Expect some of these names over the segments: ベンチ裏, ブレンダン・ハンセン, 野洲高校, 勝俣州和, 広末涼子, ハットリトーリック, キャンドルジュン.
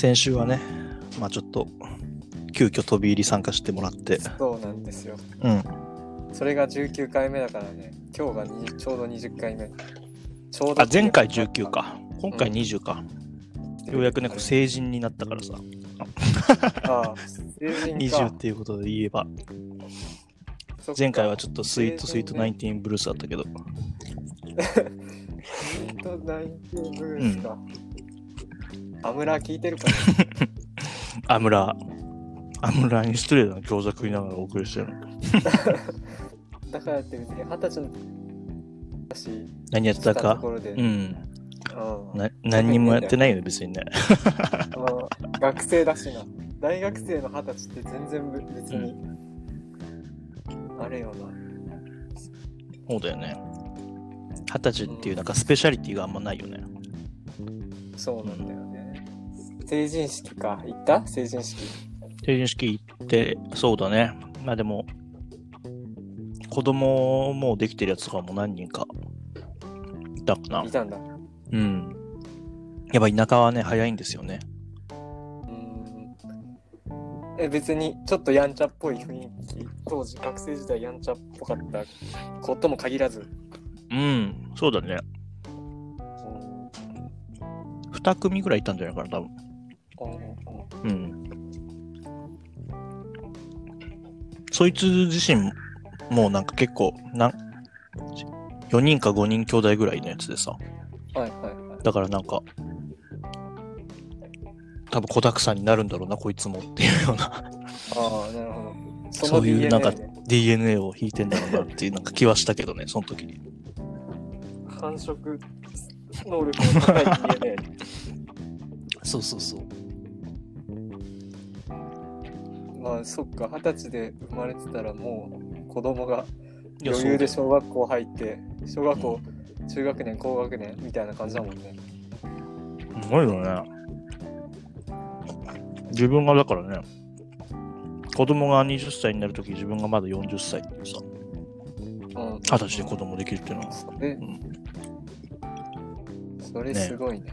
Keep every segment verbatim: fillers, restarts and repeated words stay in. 先週はね、まあちょっと急遽飛び入り参加してもらって、そうなんですよ、うん、それがじゅうきゅうかいめだからね。今日がにちょうどにじゅっかいめ、ちょうど。あ、前回じゅうきゅうか、今回にじゅうか、うん、ようやくね、成人になったからさあ、成人かにじゅうっていうことで言えば、前回はちょっとスイート、ね、スイートじゅうきゅうブルースだったけどスイートじゅうきゅうブルースか、うん、アムラー聞いてるかなアムラーアムラーに失礼だな、餃子食いながらお送りしてるだからって別に二十歳の私何やってたか、うん、な何にもやってないよね別にね学生だしな、大学生の二十歳って全然別に、うん、あれよな。そうだよね、二十歳っていうなんかスペシャリティがあんまないよね、うん、そうなんだよね、うん、成人式か、行った成人式成人式行って、そうだね、まあでも子供もうできてるやつとかも何人かいたかな。いたんだ。うん、やっぱ田舎はね早いんですよね。うん、え、別にちょっとやんちゃっぽい雰囲気、当時学生時代やんちゃっぽかったことも限らず、うん、そうだね、うん、に組ぐらいいたんじゃないかな多分、うん、うん、そいつ自身もうなんか結構なんよにんかごにん兄弟ぐらいのやつでさ、はいはいはい、だからなんか多分子だくさんになるんだろうなこいつもっていうようなああ、なるほど。その ディーエヌエー そういうなんか ディーエヌエー を引いてんだろうなっていうなんか気はしたけどねその時に繁殖能力の高い ディーエヌエー そうそうそう、まあそっか、二十歳で生まれてたらもう子供が余裕で小学校入って小学校、うん、中学年高学年みたいな感じだもんね。すごいよね。自分がだからね、子供がはたちになるとき自分がまだよんじゅっさいってさ、二十歳で子供できるっていうのは、うん、それすごいね。ね、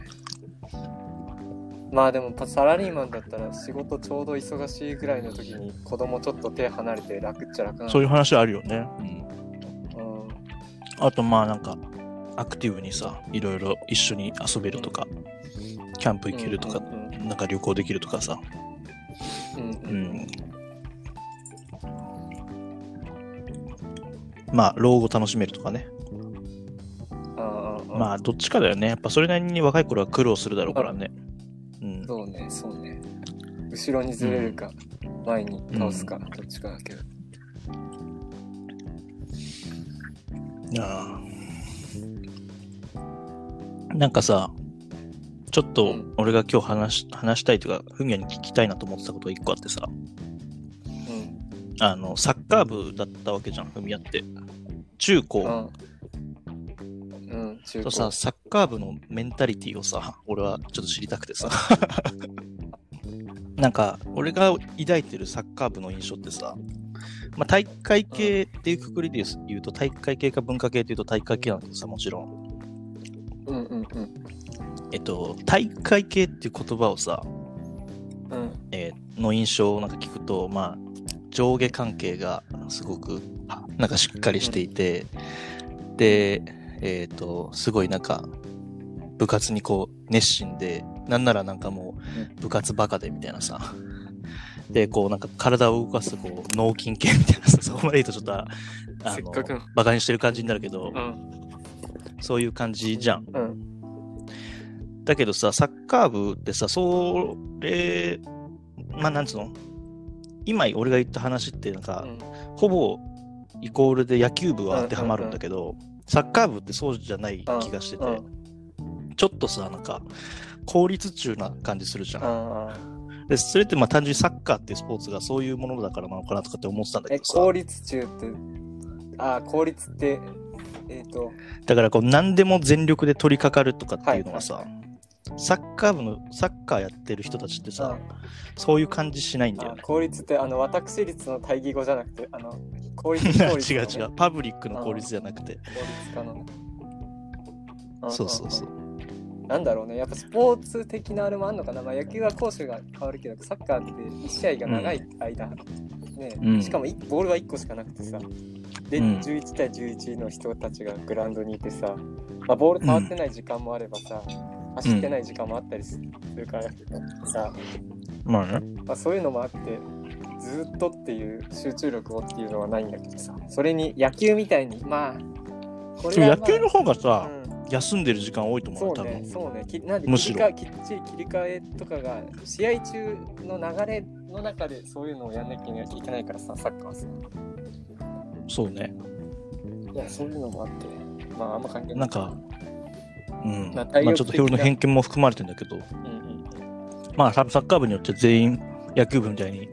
まあでもサラリーマンだったら仕事ちょうど忙しいぐらいの時に子供ちょっと手離れて楽っちゃ楽なの、そういう話あるよね、うん、うん、あとまあなんかアクティブにさいろいろ一緒に遊べるとか、うん、キャンプ行けるとか、うんうんうん、なんか旅行できるとかさ、うんうん、うん、まあ老後楽しめるとかね、ああ、まあどっちかだよねやっぱ。それなりに若い頃は苦労するだろうからね。うん、そうね、そうね。後ろにずれるか、うん、前に倒すか、うん、どっちかだけど。ああ。なんかさ、ちょっと俺が今日話し、話したいというか、フミヤに聞きたいなと思ってたことがいっこあってさ、うん、あの、サッカー部だったわけじゃん、フミヤって。中高。うんとさ、サッカー部のメンタリティをさ俺はちょっと知りたくてさなんか俺が抱いてるサッカー部の印象ってさ、まあ、体育会系っていうくくりで言うと体育会系か文化系っていうと体育会系なんだけどさ、もちろん、うんうんうん、えっと体育会系っていう言葉をさ、うんえー、の印象をなんか聞くと、まあ上下関係がすごくなんかしっかりしていて、うん、でえーと、すごいなんか部活にこう熱心で、なんならなんかもう部活バカでみたいなさ、でこうなんか体を動かすこう脳筋系みたいなさ、そこまで言うとちょっとあのバカにしてる感じになるけど、うん、そういう感じじゃん、うん、だけどさサッカー部ってさ、それまあなんつうの、今俺が言った話ってなんか、うん、ほぼイコールで野球部は当てはまるんだけど、うんうんうん、サッカー部ってそうじゃない気がしてて、ちょっとさなんか効率中な感じするじゃん。でそれってまあ単純にサッカーっていうスポーツがそういうものだからなのかなとかって思ってたんだけどさ、え効率中って、あ効率ってえっとだからこう何でも全力で取り掛かるとかっていうのがさ、はい、サッカー部のサッカーやってる人たちってさ、そういう感じしないんだよね。効率ってあの私立の対義語じゃなくて、あの効率の、ね、違う違う、パブリックの効率じゃなくて、効率化のね、そうそうそう、なんだろうね、やっぱスポーツ的なあれもあんのかな、まあ、野球は攻守が変わるけどサッカーっていち試合が長い間、うんねうん、しかもボールはいっこしかなくてさ、で、うん、じゅういちたいじゅういちの人たちがグラウンドにいてさ、まあ、ボール変わってない時間もあればさ、うん、走ってない時間もあったりするからさ、うんまあねまあ、そういうのもあってずっとっていう集中力をっていうのはないんだけどさ、それに野球みたいにまあこれは、まあ、野球の方がさ、うん、休んでる時間多いと思う。そうね、そうね。きなんで切り替え、きっちり切り替えとかが試合中の流れの中でそういうのをやんなきゃいけないからさ、サッカーはさ。そうね。いやそういうのもあって、まああんま関係ない。なんか、うん。まあ、まあ、ちょっと表の偏見も含まれてんだけど、うんうん、まあサッカー部によって全員野球部みたいに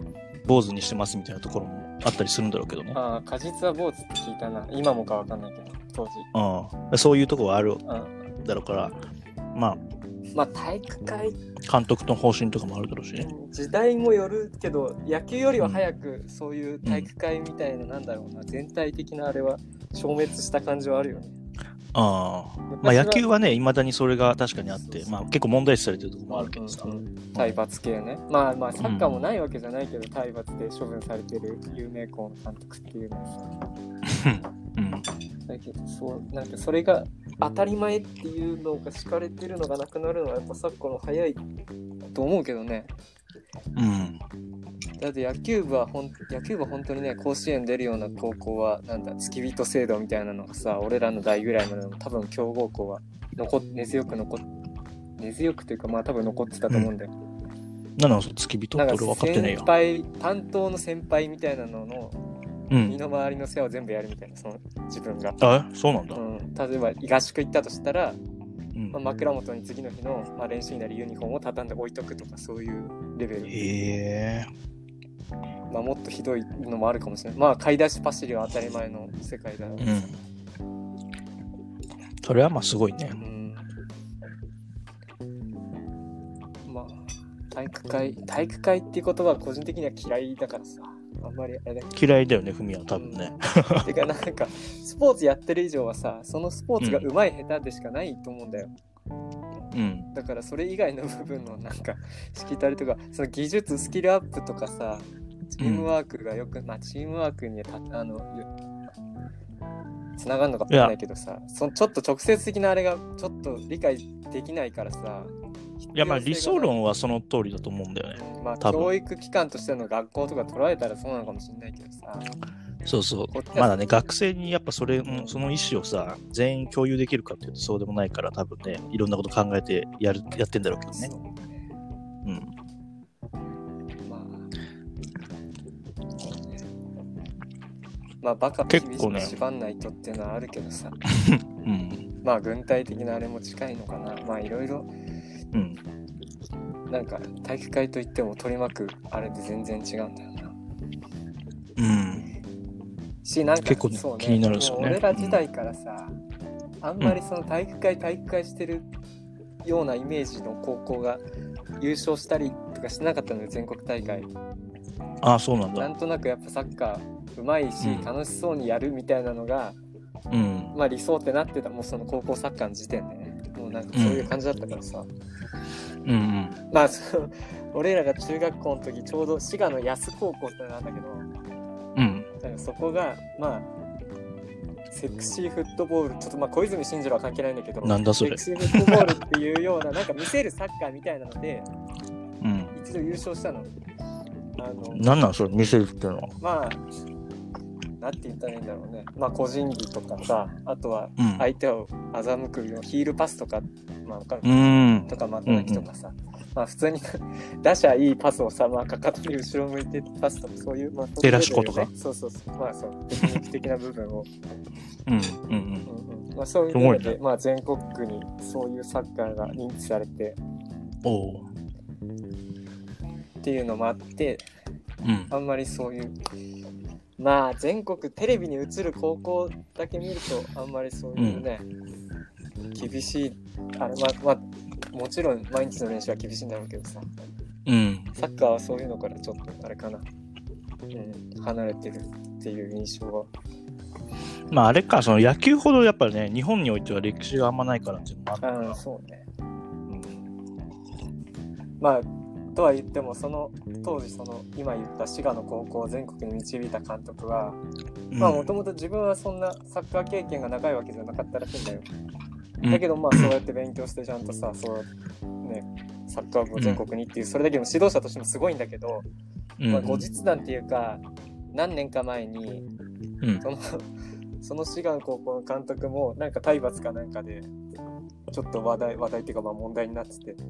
坊主にしてますみたいなところもあったりするんだろうけどね。ああ、果実は坊主って聞いたな。今もかわかんないけど。当時うん、そういうとこはあるだろうから、うん、まあ、まあ体育会監督の方針とかもあるだろうしね、時代もよるけど野球よりは早くそういう体育会みたいな、うん、なんだろうな、全体的なあれは消滅した感じはあるよね。ああ、まあ野球はねいまだにそれが確かにあって、そうそう、まあ、結構問題視されてるところもあるけどさ、うんうん、体罰系ね、まあまあサッカーもないわけじゃないけど、うん、体罰で処分されてる有名校の監督っていうのさうん、だけど そ, うなんかそれが当たり前っていうのが敷かれてるのがなくなるのはやっぱ昨今の早いと思うけどね、うん、だって野球部はほん野球部は本当にね、甲子園出るような高校はなんだ付き人制度みたいなのがさ、俺らの代ぐらいまでも多分強豪校は残根強く残根強くというかまあ多分残ってたと思うんだよ、うん、なんか付き人って俺分かってないよ、先輩担当の先輩みたいなののうん、身の回りの世話を全部やるみたいな、その自分が。あ、そうなんだ、うん、例えば合宿行ったとしたら、うんまあ、枕元に次の日の、まあ、練習になるユニフォームを畳んで置いとくとかそういうレベル。へー、まあ、もっとひどいのもあるかもしれない。まあ買い出し走りは当たり前の世界だろう、うん、それはまあすごいね、うん、まあ体育会体育会っていう言葉は個人的には嫌いだからさ、あんまりあれだ嫌いだよね、フミヤは多分ね、うん、てかなんかスポーツやってる以上はさ、そのスポーツが上手い下手でしかないと思うんだよ、うん、だからそれ以外の部分のなんかしきたりとかその技術スキルアップとかさ、チームワークがよく、うん、まあチームワークにたあのつながるのか分かんないけどさ、そのちょっと直接的なあれがちょっと理解できないからさ、いやまあ理想論はその通りだと思うんだよね、まあ、教育機関としての学校とか捉えたらそうなのかもしれないけどさ、そうそうまだね学生にやっぱそれその意思をさ全員共有できるかっていうとそうでもないから、多分ねいろんなこと考えてやるやってんだろうけどね、うんまあ、まあバカも厳しく縛んないとっていうのはあるけどさ、うん、まあ軍隊的なあれも近いのかな、まあいろいろうん、なんか体育会といっても取り巻くあれで全然違うんだよな。うん。しなんか結構、ねそうね、気になるんですよね。俺ら時代からさ、うん、あんまりその体育会体育会してるようなイメージの高校が優勝したりとかしてなかったのよ、全国大会。ああそうなんだ。なんとなくやっぱサッカーうまいし、うん、楽しそうにやるみたいなのが、うん、まあ理想ってなってた、もうその高校サッカーの時点でね。もうなんかそういう感じだったからさ、うんうん、まあそう俺らが中学校の時ちょうど滋賀の安高校ってのなんだけど、うん、だからそこがまあセクシーフットボールちょっとまあ小泉進次郎は関係ないんだけど、なんだそれセクシーフットボールっていうようななんか見せるサッカーみたいなので、うん、一度優勝したの。あのなんなんそれ見せるっていうのは、まあなんて言ったらいいんだろうね、まあ個人技とかさ、あとは相手を欺くようなヒールパスとか、まあ分かるとか股抜きとかさ、まあ普通に打者いいパスをさ、まあかかとで後ろ向いてパスとかそういうまあ出だしことか、そうそうそうまあそうテクニック的な部分をうんうんうん、うん、まあそういうのでまあ全国区にそういうサッカーが認知されておっていうのもあって、うん、あんまりそういうまあ全国テレビに映る高校だけ見るとあんまりそういうね、うん、厳しいあれ、まあ、まあもちろん毎日の練習は厳しいんだろうけどさ、うん、サッカーはそういうのからちょっとあれかな、うん、離れてるっていう印象はまああれか、その野球ほどやっぱりね日本においては歴史があんまないからっていうのもあるから、うん、そうね、まあとは言ってもその当時その今言った滋賀の高校を全国に導いた監督はまあもともと自分はそんなサッカー経験が長いわけじゃなかったらしいんだよ。だけどまあそうやって勉強してちゃんとさそう、ね、サッカー部を全国にっていうそれだけの指導者としてもすごいんだけど、まあ、後日談っていうか何年か前にそのその滋賀の高校の監督もなんか体罰かなんかでちょっと話題話題っていうかまあ問題になっててって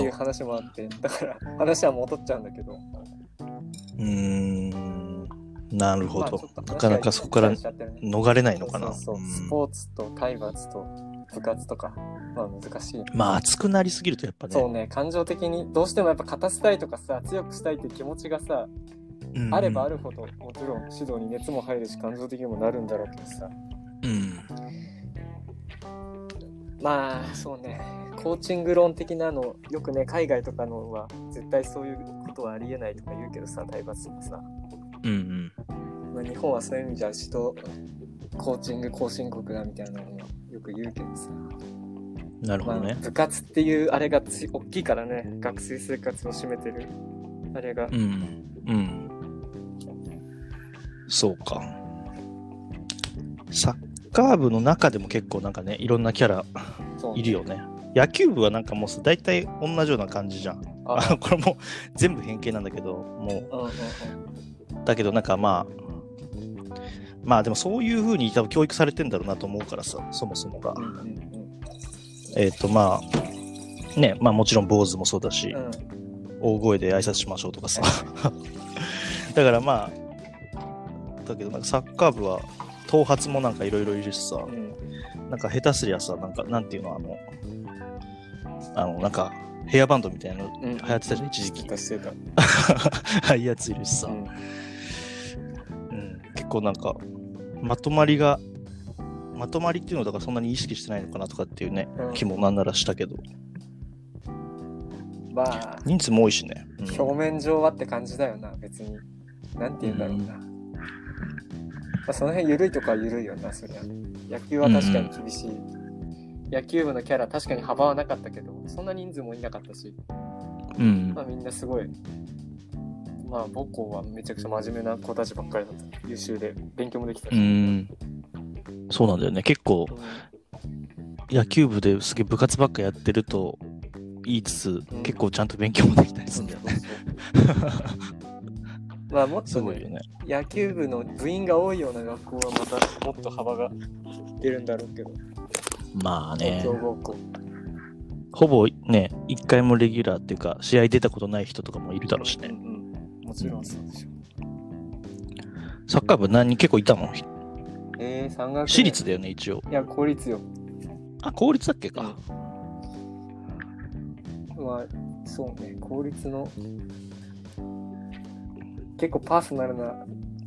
いう話もあってだから話は戻っちゃうんだけどうーんなるほど、まあ、なかなかそこから逃れないのかなそうそうそう、うん、スポーツと体罰と部活とかまあ難しいまあ熱くなりすぎるとやっぱねそうね感情的にどうしてもやっぱ勝たせたいとかさ強くしたいっていう気持ちがさうん、あればあるほどもちろん指導に熱も入るし感情的にもなるんだろうけどさ、うん、まあそうねコーチング論的なのよくね海外とかのは絶対そういうことはありえないとか言うけどさ体罰もさ、うんうんまあ、日本はそういう意味じゃ指導コーチング後進国だみたいなのをよく言うけどさなるほどね、まあ、部活っていうあれがつ大きいからね学生生活を占めてるあれがうんうんそうかサッカー部の中でも結構なんかねいろんなキャラいるよね野球部はなんかもう大体同じような感じじゃんあこれも全部偏見なんだけどもうだけどなんかまあまあでもそういう風に多分教育されてんだろうなと思うからさそもそもが、うんうんうん、えっ、ー、とまあねまあもちろん坊主もそうだし、うん、大声で挨拶しましょうとかさだからまあだけどなんかサッカー部は頭髪もなんかいろいろいるしさ、うん、なんか下手すりゃさなんかなんていうのあのあのなんかヘアバンドみたいなの流行ってたじゃん、うん、一時期ああいうやついるしさ、うんうん、結構なんかまとまりがまとまりっていうのだからそんなに意識してないのかなとかっていうね、うん、気もなんならしたけどまあ人数も多いしね、うん、表面上はって感じだよな別になんていうんだろうな、うんまあ、その辺緩いとかは緩いよなそりゃ野球は確かに厳しい、うん、野球部のキャラ確かに幅はなかったけどそんな人数もいなかったし、うんまあ、みんなすごいまあ母校はめちゃくちゃ真面目な子たちばっかりだった優秀で勉強もできたしうんそうなんだよね結構、うん、野球部ですげえ部活ばっかやってると言いつつ、うん、結構ちゃんと勉強もできたりするんだよね、うんそうそうそうまあもっと、ねね、野球部の部員が多いような学校はまたもっと幅が出るんだろうけどまあねほぼね一回もレギュラーっていうか試合出たことない人とかもいるだろうしね、うんうんうん、もちろんそうでしょ、うん、サッカー部何人結構いたのえー山岳私立だよね一応いや公立よあ公立だっけか、うん、まあそうね公立の結構パーソナルな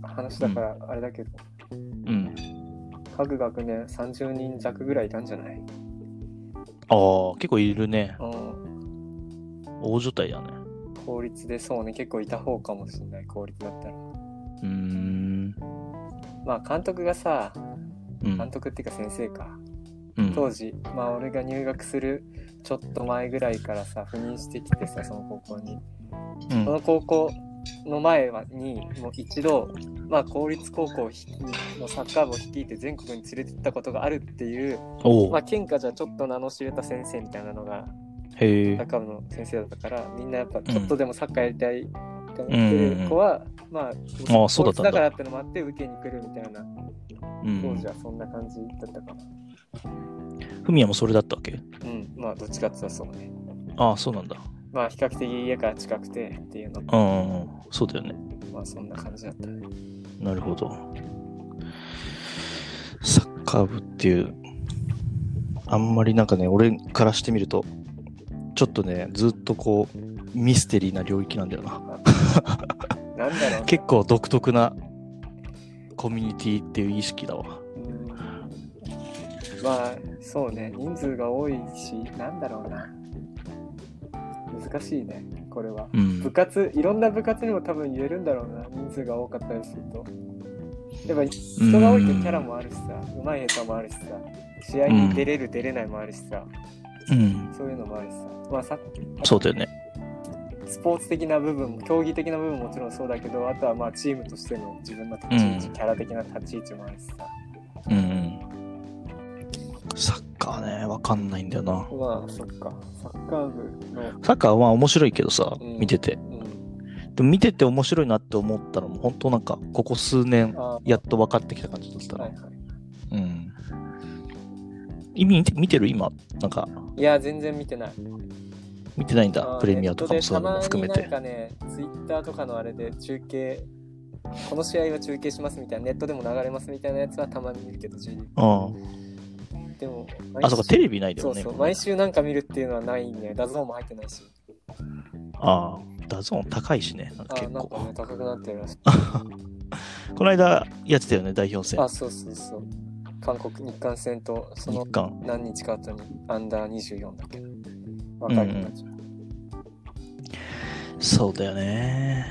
話だからあれだけど、うん、各学年さんじゅうにん弱ぐらいいたんじゃない？ああ結構いるね。うん、大所帯だね。公立でそうね結構いた方かもしれない公立だったら。うーん。まあ監督がさ、うん、監督っていうか先生か、うん、当時まあ俺が入学するちょっと前ぐらいからさ赴任してきてさその高校に、うん、その高校の前にもう一度、まあ、公立高校のサッカー部を率いて全国に連れて行ったことがあるっていう、まあ、県下じゃちょっと名の知れた先生みたいなのがサッカー部の先生だったからみんなやっぱちょっとでもサッカーやりたいと思ってる子は、うん、まあ公立だからってのもあって受けに来るみたいな当時はそんな感じだったかなフミヤもそれだったわけうんまあどっちかって言ったらそうねああそうなんだまあ比較的家から近くてっていうのもああそうだよねまあそんな感じだったねなるほどサッカー部っていうあんまりなんかね俺からしてみるとちょっとねずっとこうミステリーな領域なんだよななんだろう、ね、結構独特なコミュニティっていう意識だわうんまあそうね人数が多いしなんだろうな難しいねこれは、うん、部活いろんな部活にも多分言えるんだろうな人数が多かったりするとやっぱ人が多いとキャラもあるしさうまい下手もあるしさ試合に出れる、うん、出れないもあるしさ、うん、そういうのもあるしさ、まあ、さっきそうだよね、スポーツ的な部分も競技的な部分ももちろんそうだけど、あとはまあチームとしての自分の立ち位置、うん、キャラ的な立ち位置もあるしさ、うんうん、サッカーね分かんないんだよな。まあそっか、サッカー部のサッカーは面白いけどさ、うん、見てて、うん、でも見てて面白いなって思ったのも本当なんかここ数年やっと分かってきた感じだったら、はいはい、うん、見て、見てる今なんか、いや全然見てない、見てないんだ。プレミアとかもそういうのも含めて、なんかね、ツイッターとかのあれで中継、この試合は中継しますみたいな、ネットでも流れますみたいなやつはたまに見るけど、ああでもあそこテレビないだよね。そうそう、毎週なんか見るっていうのはないんで、ダゾーンも入ってないし、ああダゾーン高いしね、なんか結構、あなんか、ね、高くなってるらしいこの間やってたよね代表戦。あそうそうそう、韓国日韓戦とその何日か後にアンダーにじゅうよんだっけど若い子たち、うん、そうだよね。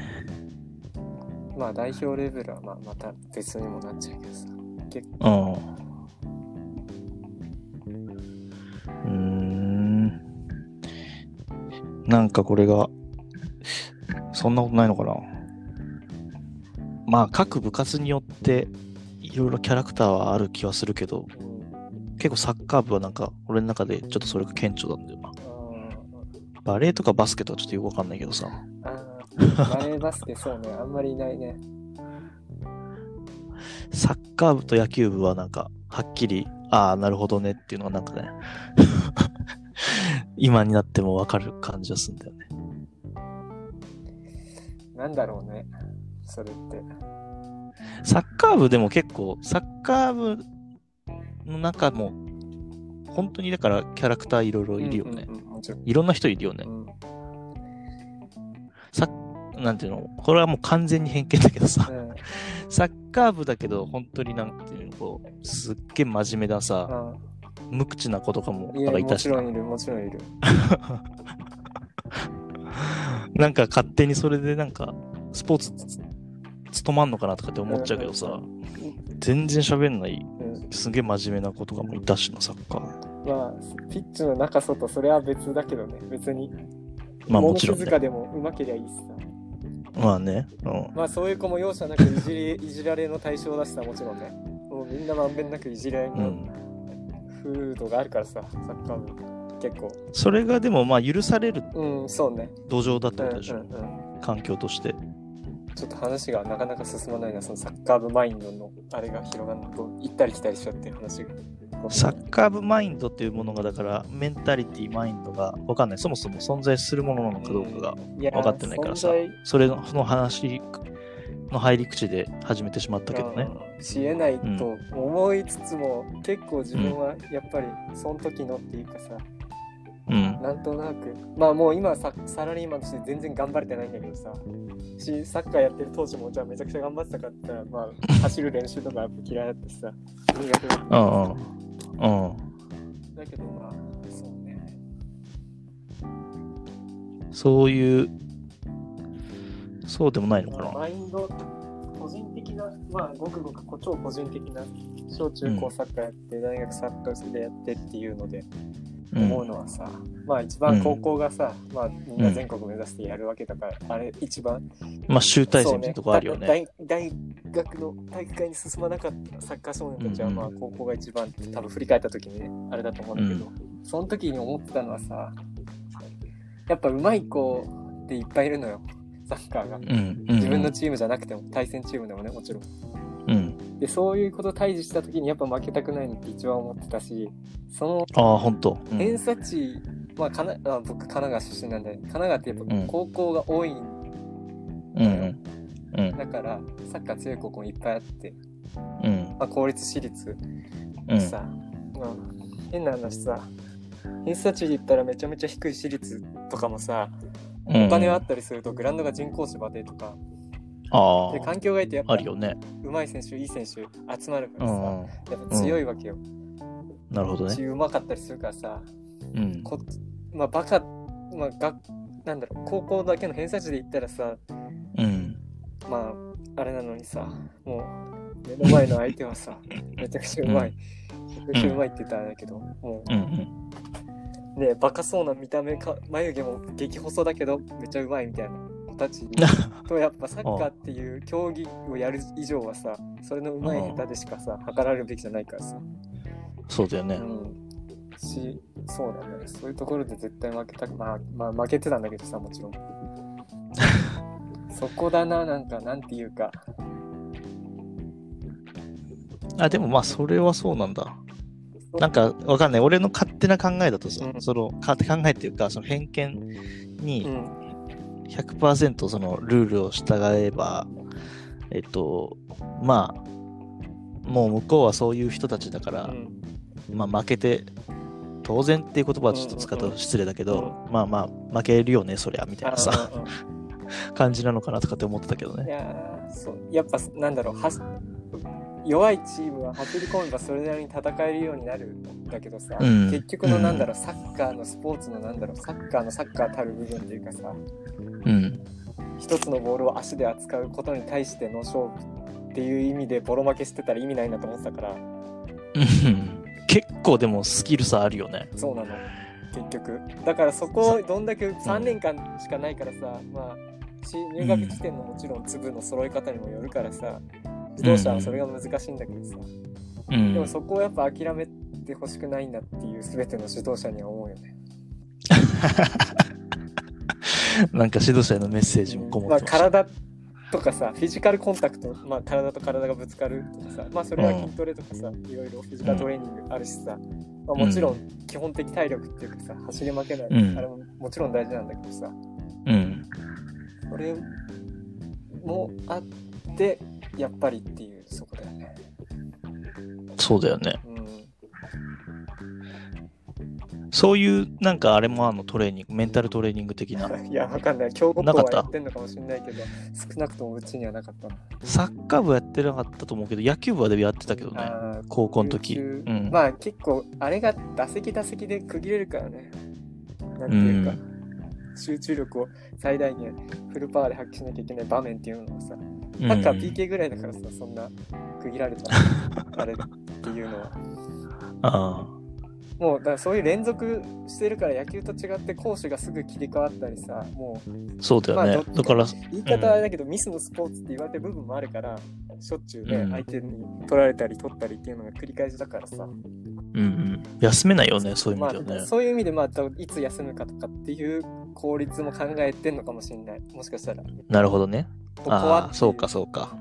まあ代表レベルはまあまた別にもなっちゃうけどさ、結構、うん、なんかこれがそんなことないのかな。まあ各部活によっていろいろキャラクターはある気はするけど、結構サッカー部はなんか俺の中でちょっとそれが顕著なんだよな。バレーとかバスケとはちょっとよくわかんないけどさ。あバレーバスケそうね、あんまりいないね。サッカー部と野球部はなんかはっきり、ああなるほどねっていうのはなんかね今になってもわかる感じはするんだよね。なんだろうねそれって。サッカー部でも結構サッカー部の中も本当にだからキャラクターいろいろいるよね、うんうんうん、いろんな人いるよね、うん、さなんていうの、これはもう完全に偏見だけどさ、うん、サッカー部だけど本当になんていうの、こうすっげえ真面目なさ、うん、無口な子とかもなんかいたし、いやもちろんいるもちろんいるなんか勝手にそれでなんかスポーツ務まんのかなとかって思っちゃうけどさ、うん、全然喋んない、うん、すげえ真面目な子とかもいたしのサッカー。まあ、ピッチの中外それは別だけどね、別に、まあもちろんね、物静かでもうまけりゃいいしさ、まあね、うん、まあそういう子も容赦なくいじりいじられの対象だしさ、もちろんね、もうみんなまんべんなくいじられの風土があるからさ、うん、サッカーも結構それがでもまあ許される、うんそうね、土壌だったりでしょ、うんうんうん、環境として。ちょっと話がなかなか進まないな、そのサッカー部マインドのあれが広がるのと行ったり来たりしちゃって話が。サッカー部マインドっていうものがだからメンタリティマインドが分かんない、そもそも存在するものなのかどうかが分かってないからさ、それのその話の入り口で始めてしまったけどね、知れないと思いつつも、うん、結構自分はやっぱりその時のっていうかさ、うん、なんとなくまあもう今サラリーマンとして全然頑張れてないんだけどさ、しサッカーやってる当時もじゃあめちゃくちゃ頑張ってたかって言ったら、まあ走る練習とかやっぱ嫌いだったしさ、苦手だった。ああうん、だけどまあそうね、そういうそうでもないのかな。マインド個人的な、まあごくごく超個人的な、小中高サッカーやって、うん、大学サッカーでやってっていうので思うのはさ、うん、まあ一番高校がさ、うん、まあみんな全国目指してやるわけだから、うん、あれ一番まあ集大成みたいなとこあるよね。 大, 大学の体育会に進まなかったサッカー少年たちはまあ高校が一番って多分振り返った時にねあれだと思うんだけど、うん、その時に思ってたのはさ、やっぱ上手い子っていっぱいいるのよサッカーが、うんうんうん、自分のチームじゃなくても対戦チームでもねもちろん、うん、でそういうこと対峙した時にやっぱ負けたくないのって一番思ってたし、そのあ本当、うん、偏差値、まあ、かなあ僕神奈川出身なんで神奈川ってやっぱ高校が多いんだよ、うんうん、だからサッカー強い高校もいっぱいあって、うんまあ、公立私立ってさ、うんまあ、変な話さ、偏差値で言ったらめちゃめちゃ低い私立とかもさ、うん、お金はあったりするとグラウンドが人工芝でとかあで環境がいいとやっぱり、ね、うまい選手いい選手集まるからさ、やっぱ強いわけよ、うん、なるほどね。うまかったりするからさ、うん、こまあバカ、まあ、がなんだろう高校だけの偏差値で言ったらさ、うん、まああれなのにさ、もう目の前の相手はさめちゃくちゃうまい、うん、めちゃくちゃうまいって言ったらあれだけど、もう、うんうん、ね、バカそうな見た目か、眉毛も激細だけどめっちゃうまいみたいな子たちと、やっぱサッカーっていう競技をやる以上はさ、それのうまい下手でしかさ測られるべきじゃないからさ。そうだよね、うん、しそうだね、そういうところで絶対負けた、まあ、まあ負けてたんだけどさ、もちろんそこだな、なんかなんていうか、あ、でもまあそれはそうなんだ。なんかわかんない、俺の勝手な考えだとさ、うん、その考えっていうかその偏見に ひゃくパーセント そのルールを従えば、えっとまあもう向こうはそういう人たちだから、うん、まあ負けて当然っていう言葉はちょっと使うと失礼だけど、うんうんうん、まあまあ負けるよねそりゃみたいなさ、うんうん、感じなのかなとかって思ってたけどね。いや、そう、やっぱなんだろう、は弱いチームは走り込めばそれなりに戦えるようになるんだけどさ、うん、結局のなんだろう、うん、サッカーのスポーツのなんだろう、サッカーのサッカーたる部分というかさ、うん、一つのボールを足で扱うことに対しての勝負っていう意味でボロ負けしてたら意味ないなと思ってたから、うん、結構でもスキル差あるよね。そうなの、結局だからそこをどんだけさんねんかんしかないからさ、うん、まあ、し入学時点のもちろん粒の揃え方にもよるからさ、自動車はそれが難しいんだけどさ、うん、でもそこをやっぱ諦めてほしくないんだっていう全ての指導者には思うよねなんか指導者へのメッセージもこもってました、うん、まあ、体とかさ、フィジカルコンタクト、まあ、体と体がぶつかるとかさ、まあ、それは筋トレとかさ、うん、いろいろフィジカルトレーニングあるしさ、まあ、もちろん基本的体力っていうかさ、走り負けない、うん、あれももちろん大事なんだけどさ、うん、それもあってやっぱりっていう、そこだよね。そうだよね、うん、そういうなんかあれもあのトレーニング、メンタルトレーニング的な。いや、わかんない、強豪校はやってんのかもしれないけど少なくともうちにはなかったな。サッカー部やってなかったと思うけど、野球部はでやってたけどね、高校の時、うん、まあ結構あれが打席打席で区切れるからね、なんていうか、うん、集中力を最大限フルパワーで発揮しなきゃいけない場面っていうのをさ、サッカー ピーケー ぐらいだからさ、うん、そんな区切られたあれっていうのはああ、もうだからそういう連続してるから、野球と違って攻守がすぐ切り替わったりさ、もうそうだよね、まあ、だから言い方はあれだけど、うん、ミスのスポーツって言われてる部分もあるから、しょっちゅうね、うん、相手に取られたり取ったりっていうのが繰り返しだからさ、うんうん、休めないよね、そういう意味ではね、まあ、そういう意味で、まあ、いつ休むかとかっていう効率も考えてんのかもしれない、もしかしたら。なるほどね。ああ、そうかそうか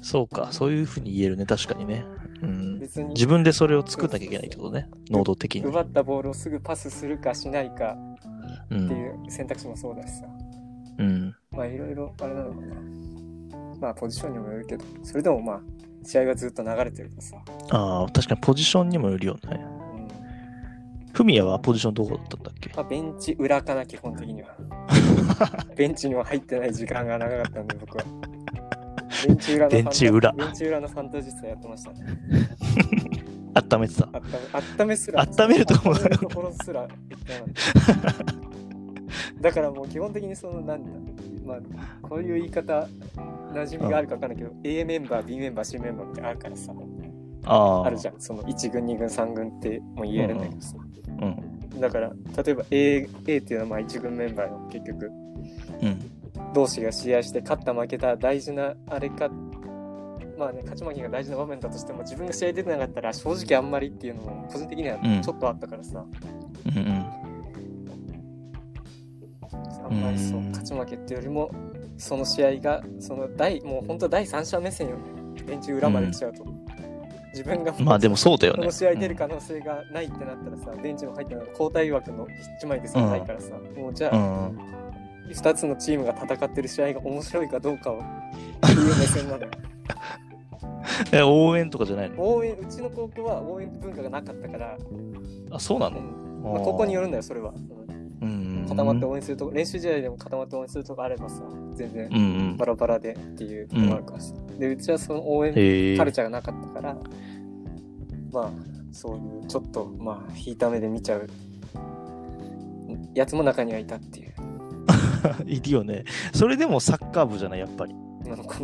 そうか、そういうふうに言えるね、確かにね、うん、別に自分でそれを作んなきゃいけないってことね。そうそうそう、能動的に奪ったボールをすぐパスするかしないかっていう選択肢もそうだしさ、うん、まあいろいろあれなのかな、まあポジションにもよるけど、それでもまあ試合はずっと流れてるからさ。ああ、確かにポジションにもよるよね。フミヤはポジションどこだったんだっけ？まあ、ベンチ裏かな、基本的にはベンチには入ってない時間が長かったんで、僕はベンチ裏のベンチ裏ベンチ裏のファンタジスタやってましたね温めてた、温め、温めすら温めるところ温めるところすらだからもう基本的にそのなんだ、まあ、こういう言い方馴染みがあるか分かんないけど、 A メンバー B メンバー C メンバーってあるからさ、あ, あるじゃん、そのいち軍に軍さん軍っても言えるんだけどさ、うんうん、だから例えば A, A っていうのはいち軍メンバーの結局、うん、同士が試合して勝った負けた大事なあれか、まあね、勝ち負けが大事な場面だとしても、自分が試合出てなかったら正直あんまりっていうのも個人的にはちょっとあったからさ、うんうんうん、あんまりそう勝ち負けってよりもその試合がその第もう本当第三者目線よね、ベンチ裏まで来ちゃうと、うん、自分がまあでもそうだよね、この試合出る可能性がないってなったらさ、うん、ベンチも入ってない交代枠のいちまいでさ、ないからさ、うん、もうじゃあ、うん、ふたつのチームが戦ってる試合が面白いかどうかをっていう目線なのよえ、応援とかじゃないの？応援、うちの高校は応援文化がなかったから。あ、そうなの、うん、まあ、高校によるんだよ、それは、うんうん、固まって応援するとこ、練習試合でも固まって応援するとこあればさ、全然バラバラでっていうのもあるからさ、うんうん、でうちはその応援カルチャーがなかったから、まあそういうちょっとまあ引いた目で見ちゃうやつも中にはいたっていういるよね。それでもサッカー部じゃない、やっぱり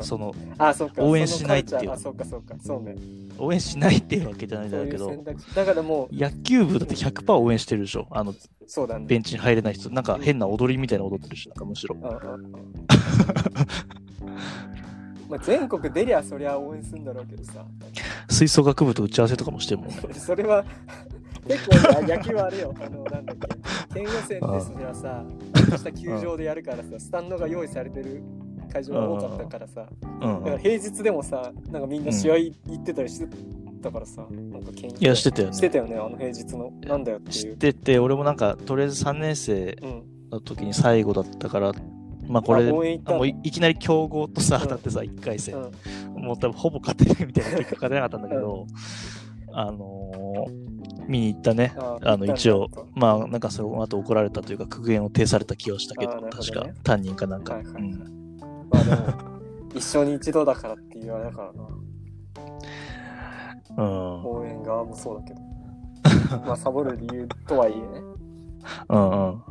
その、ああそうか、応援しないっていう、あそうかそうか、そうね、応援しないっていうわけじゃないんだけど、ううだからもう野球部だって ひゃくパーセント 応援してるでしょ、あのそうだ、ね、ベンチに入れない人なんか変な踊りみたいな踊ってるし、なんかむしろまあ全国出りゃそりゃ応援するんだろうけどさ、吹奏楽部と打ち合わせとかもしてるもんねそれは結構野球はあれよ、あのなんだっけ、県予選ですねはさ、ちょっと球場でやるからさ、スタンドが用意されてる会場が多かったからさ、うん、だから平日でもさ、なんかみんな試合行ってたりしてたからさ、うん、なんか研究いやしてたよね、してたよね、あの平日のなんだよっていうしてて、俺もなんかとりあえずさんねん生の時に最後だったから、うん、まあこれでもう い, いきなり強豪とさ当たってさ、うん、いっかい戦、うん、もう多分ほぼ勝てないみたいな結果勝てなかったんだけど、うん、あのー見に行ったね。あ, あの一応まあなんかその後怒られたというか苦言を呈された気がしたけど、どね、確か担任かなんか。はいはいはい、うん、まあでも一生に一度だからって言われたからな。うん、応援側もそうだけど、まあサボる理由とはいえね。うんうん。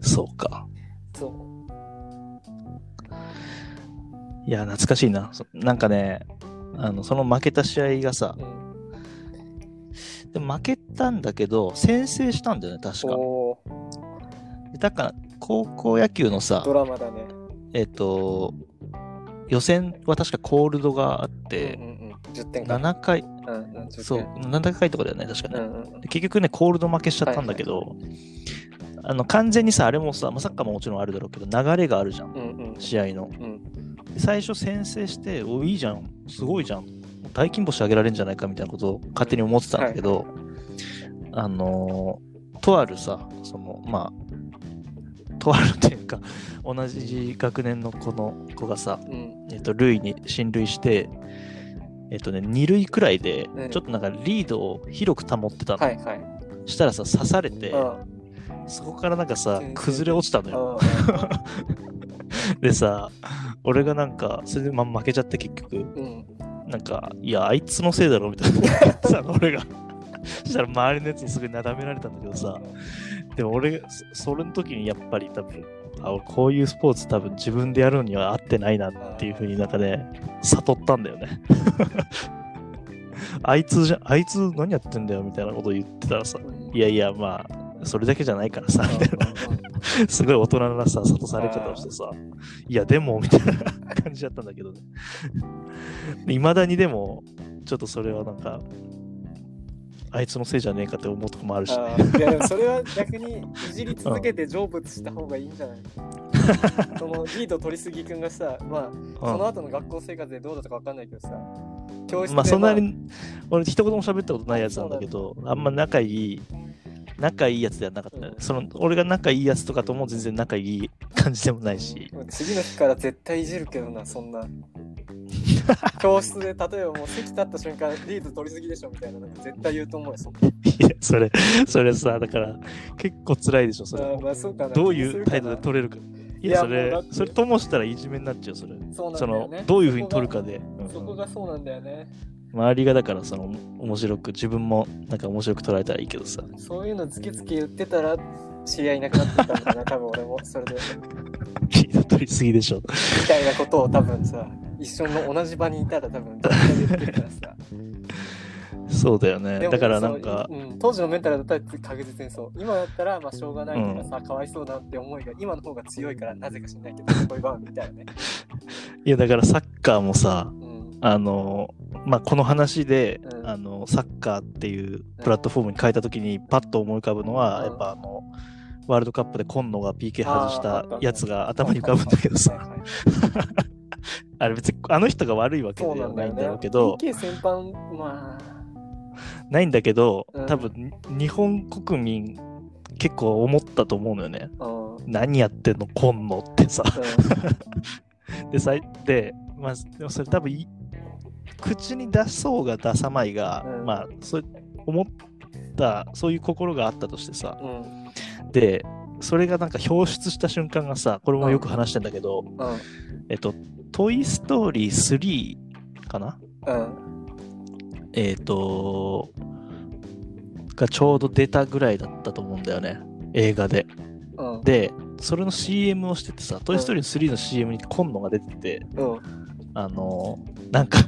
そうか。そう。いや懐かしいな。なんかね、あのその負けた試合がさ。うん、で負けたんだけど先制したんだよね確か。だから高校野球のさドラマだね。えっ、ー、と予選は確かコールドがあって、うんうんうん、じゅってんななかい、うんうん、そうななかいとかだよね確かね、うんうん、結局ねコールド負けしちゃったんだけど、はいはい、あの完全にさあれもさ、まあ、サッカーももちろんあるだろうけど流れがあるじゃん、うんうん、試合の、うん、で最初先制しておいいじゃんすごいじゃん大金星あげられるんじゃないかみたいなことを勝手に思ってたんだけど、はい、あのとあるさそのまあとあるというか同じ学年のこの子がさ、うん、えっと塁に進塁してえっとね二塁くらいでちょっとなんかリードを広く保ってたの、はいはい、したらさ刺されて、うん、そこからなんかさ崩れ落ちたのよでさ俺がなんかそれでま負けちゃって結局、うん、なんかいやあいつのせいだろみたいな言ってたの俺がしたら周りのやつにすごいなだめられたんだけどさ、でも俺それの時にやっぱり多分あこういうスポーツ多分自分でやるのには合ってないなっていう風になんかね悟ったんだよねあいつじゃあいつ何やってんだよみたいなこと言ってたらさ、いやいやまあそれだけじゃないからさみたいなすごい大人なさ諭され方をしてさ、いやでもみたいな感じだったんだけどねいまだにでもちょっとそれはなんかあいつのせいじゃねえかって思うとこもあるし、ね、あいやでもそれは逆にいじり続けて成仏した方がいいんじゃないそのリード取りすぎくんがさ、まあその後の学校生活でどうだったか分かんないけどさ、教室でまあそんなに俺一言も喋ったことないやつなんだけど、あんま仲いい仲いいやつではなかった、うん、その俺が仲いいやつとかとも全然仲いい感じでもないし、次の日から絶対いじるけどなそんな教室で例えばもう席立った瞬間リード取りすぎでしょみたいなの絶対言うと思うよそんな。いやそれそれさだから結構辛いでしょそれ。あ、まあそうかな。どういう態度で取れるか。いやそれそれともしたらいじめになっちゃうそれ。そうなんだよね。そのどういう風に取るかで。そこがそうなんだよね。周りがだからその面白く自分もなんか面白く捉えたらいいけどさ、そういうのつけつけ言ってたら知り合いなくなってたんだな多分俺もそれで気の取りすぎでしょみたいなことを多分さ一緒の同じ場にいたら多分言ってるからさそうだよね。だからなんか、うん、当時のメンタルだったら確実にそう。今だったらまあしょうがないとかさ、うん、かわいそうだって思いが今の方が強いからなぜか知らないけどそういう場面みたいなねいやだからサッカーもさ、うん、あのまあ、この話で、うん、あのサッカーっていうプラットフォームに変えたときにパッと思い浮かぶのは、うん、やっぱあのワールドカップで今野が ピーケー 外したやつが頭に浮かぶんだけどさ、あれ別にあの人が悪いわけではないんだろうけど、ピーケー 先般まあないんだけど、多分日本国民結構思ったと思うのよね。うん、何やってんの今野ってさ、うん、でさでまあでもそれ多分い口に出そうが出さまいが、うん、まあそう思ったそういう心があったとしてさ、うん、でそれがなんか表出した瞬間がさ、これもよく話してんだけど、うんうん、えっとトイストーリースリーかな、うん、えっとがちょうど出たぐらいだったと思うんだよね映画で、うん、でそれの シーエム をしててさ、トイストーリースリーの シーエム に今野が出てて、うん、あのーなんか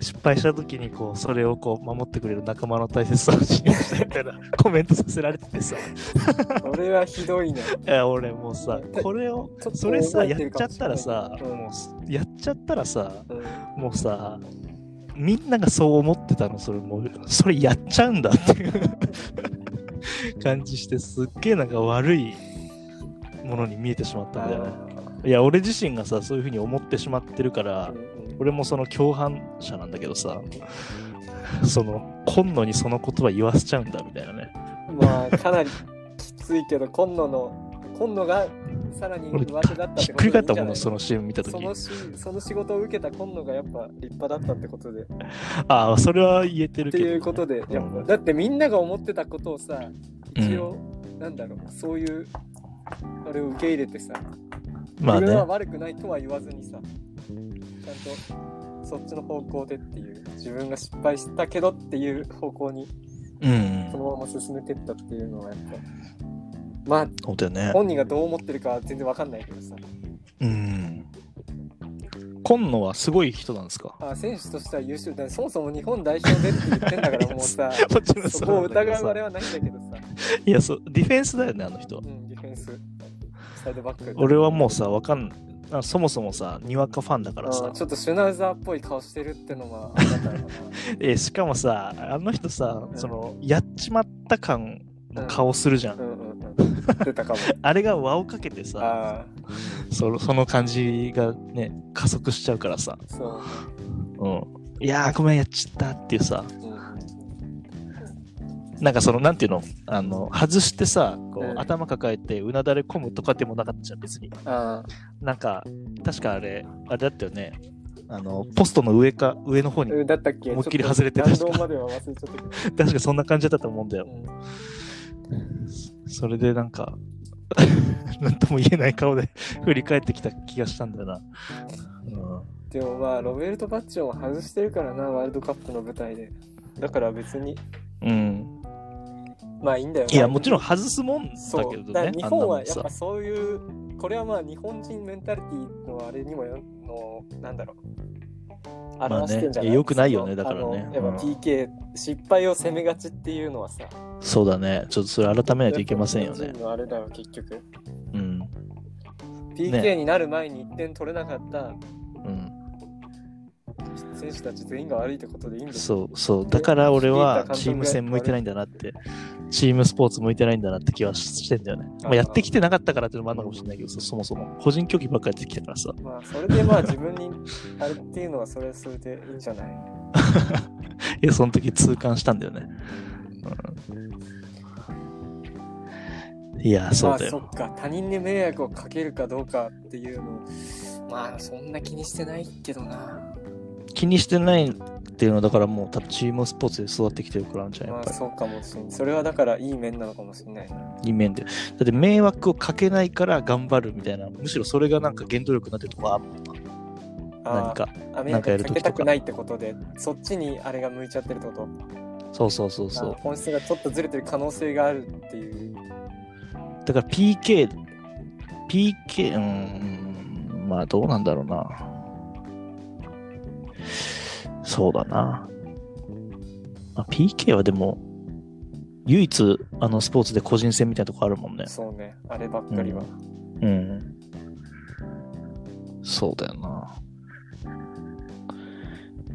失敗した時にこうそれをこう守ってくれる仲間の大切さを知りましたみたいなコメントさせられててさこれはひどいね。いや俺もうさこれをそれさやっちゃったらさ、うん、もうやっちゃったらさ、うん、もうさみんながそう思ってたのそれもうそれやっちゃうんだっていう感じしてすっげえなんか悪いものに見えてしまったんだよね。いや俺自身がさそういう風に思ってしまってるから、うん、俺もその共犯者なんだけどさ、その今野にその言葉言わせちゃうんだみたいなね。まあかなりきついけど今野の今野がさらに上手だったってことでいいんじゃないの。ひっくり返ったものその シーエム 見たとき。そのしその仕事を受けた今野がやっぱ立派だったってことで。ああそれは言えてるけど、ね。っていうことでやっぱ、うん、だってみんなが思ってたことをさ一応、うん、なんだろうそういうあれを受け入れてさ、まあね、自分は悪くないとは言わずにさ、ちゃんとそっちの方向でっていう自分が失敗したけどっていう方向にそのまま進めてったっていうのはやっぱ。うんまあ本当よね、本人がどう思ってるかは全然わかんないけどさ。うん。今野はすごい人なんですか。あ、選手としては優秀だ。そもそも日本代表でって言ってんだからもうさ、そ, そこを疑うあれはないんだけどさ。いやそうディフェンスだよねあの人。うんディフェンス。サイドバック。俺はもうさわかんない。そもそもさにわかファンだからさ。ちょっとシュナウザーっぽい顔してるってのはあなたの。えしかもさあの人さ、うん、そのやっちまった感の顔するじゃん。うんうんうん出たかもあれが輪をかけてさ そ, その感じがね加速しちゃうからさそう、うん、いやーごめんやっちったっていうさ、うん、なんかそのなんていうのあの外してさこう、うん、頭抱えてうなだれ込むとかでもなかったじゃん別に。あなんか確かあれあれだったよねあのポストの上か上の方に思いっきり外れてたし確かそんな感じだったと思うんだよ、うんそれでなんか何とも言えない顔で振り返ってきた気がしたんだよな、うん、でもまあロベルト・バッジョを外してるからなワールドカップの舞台でだから別にうんまあいいんだよ、ね、いやもちろん外すもんだけどねだ日本はやっぱそういうこれはまあ日本人メンタリティのあれにもよのなんだろう表してんじゃない、まあね、よくないよねだからねやっぱ ピーケー、うん、失敗を責めがちっていうのはさそうだねちょっとそれ改めないといけませんよねあれだよ結局、うん、ピーケー になる前にいってん取れなかった、ねうん、選手たち全員が悪いってことでいいんだよそうそうだから俺はチーム戦向いてないんだなってチームスポーツ向いてないんだなって気はしてんだよねまあ、やってきてなかったからっていうのもあるのかもしれないけどそもそも個人競技ばっかりやってきたからさまあそれでまあ自分にあれっていうのはそれはそれでいいんじゃないいやその時痛感したんだよねうん、いやそうだよ、まあ、そっか他人に迷惑をかけるかどうかっていうのまあそんな気にしてないけどな気にしてないっていうのはだからもう多分チームスポーツで育ってきてるからなんじゃない、まあ、そうかもしれないそれはだからいい面なのかもしれないいい面でだって迷惑をかけないから頑張るみたいなむしろそれがなんか原動力になってるとかあるもんな何かなんかやるときとかかけたくないってことでそっちにあれが向いちゃってるってことそうそうそうそう本質がちょっとずれてる可能性があるっていうだから ピーケー ピーケー うーんまあどうなんだろうなそうだな、まあ、ピーケー はでも唯一あのスポーツで個人戦みたいなとこあるもんねそうねあればっかりはうん、うん、そうだよな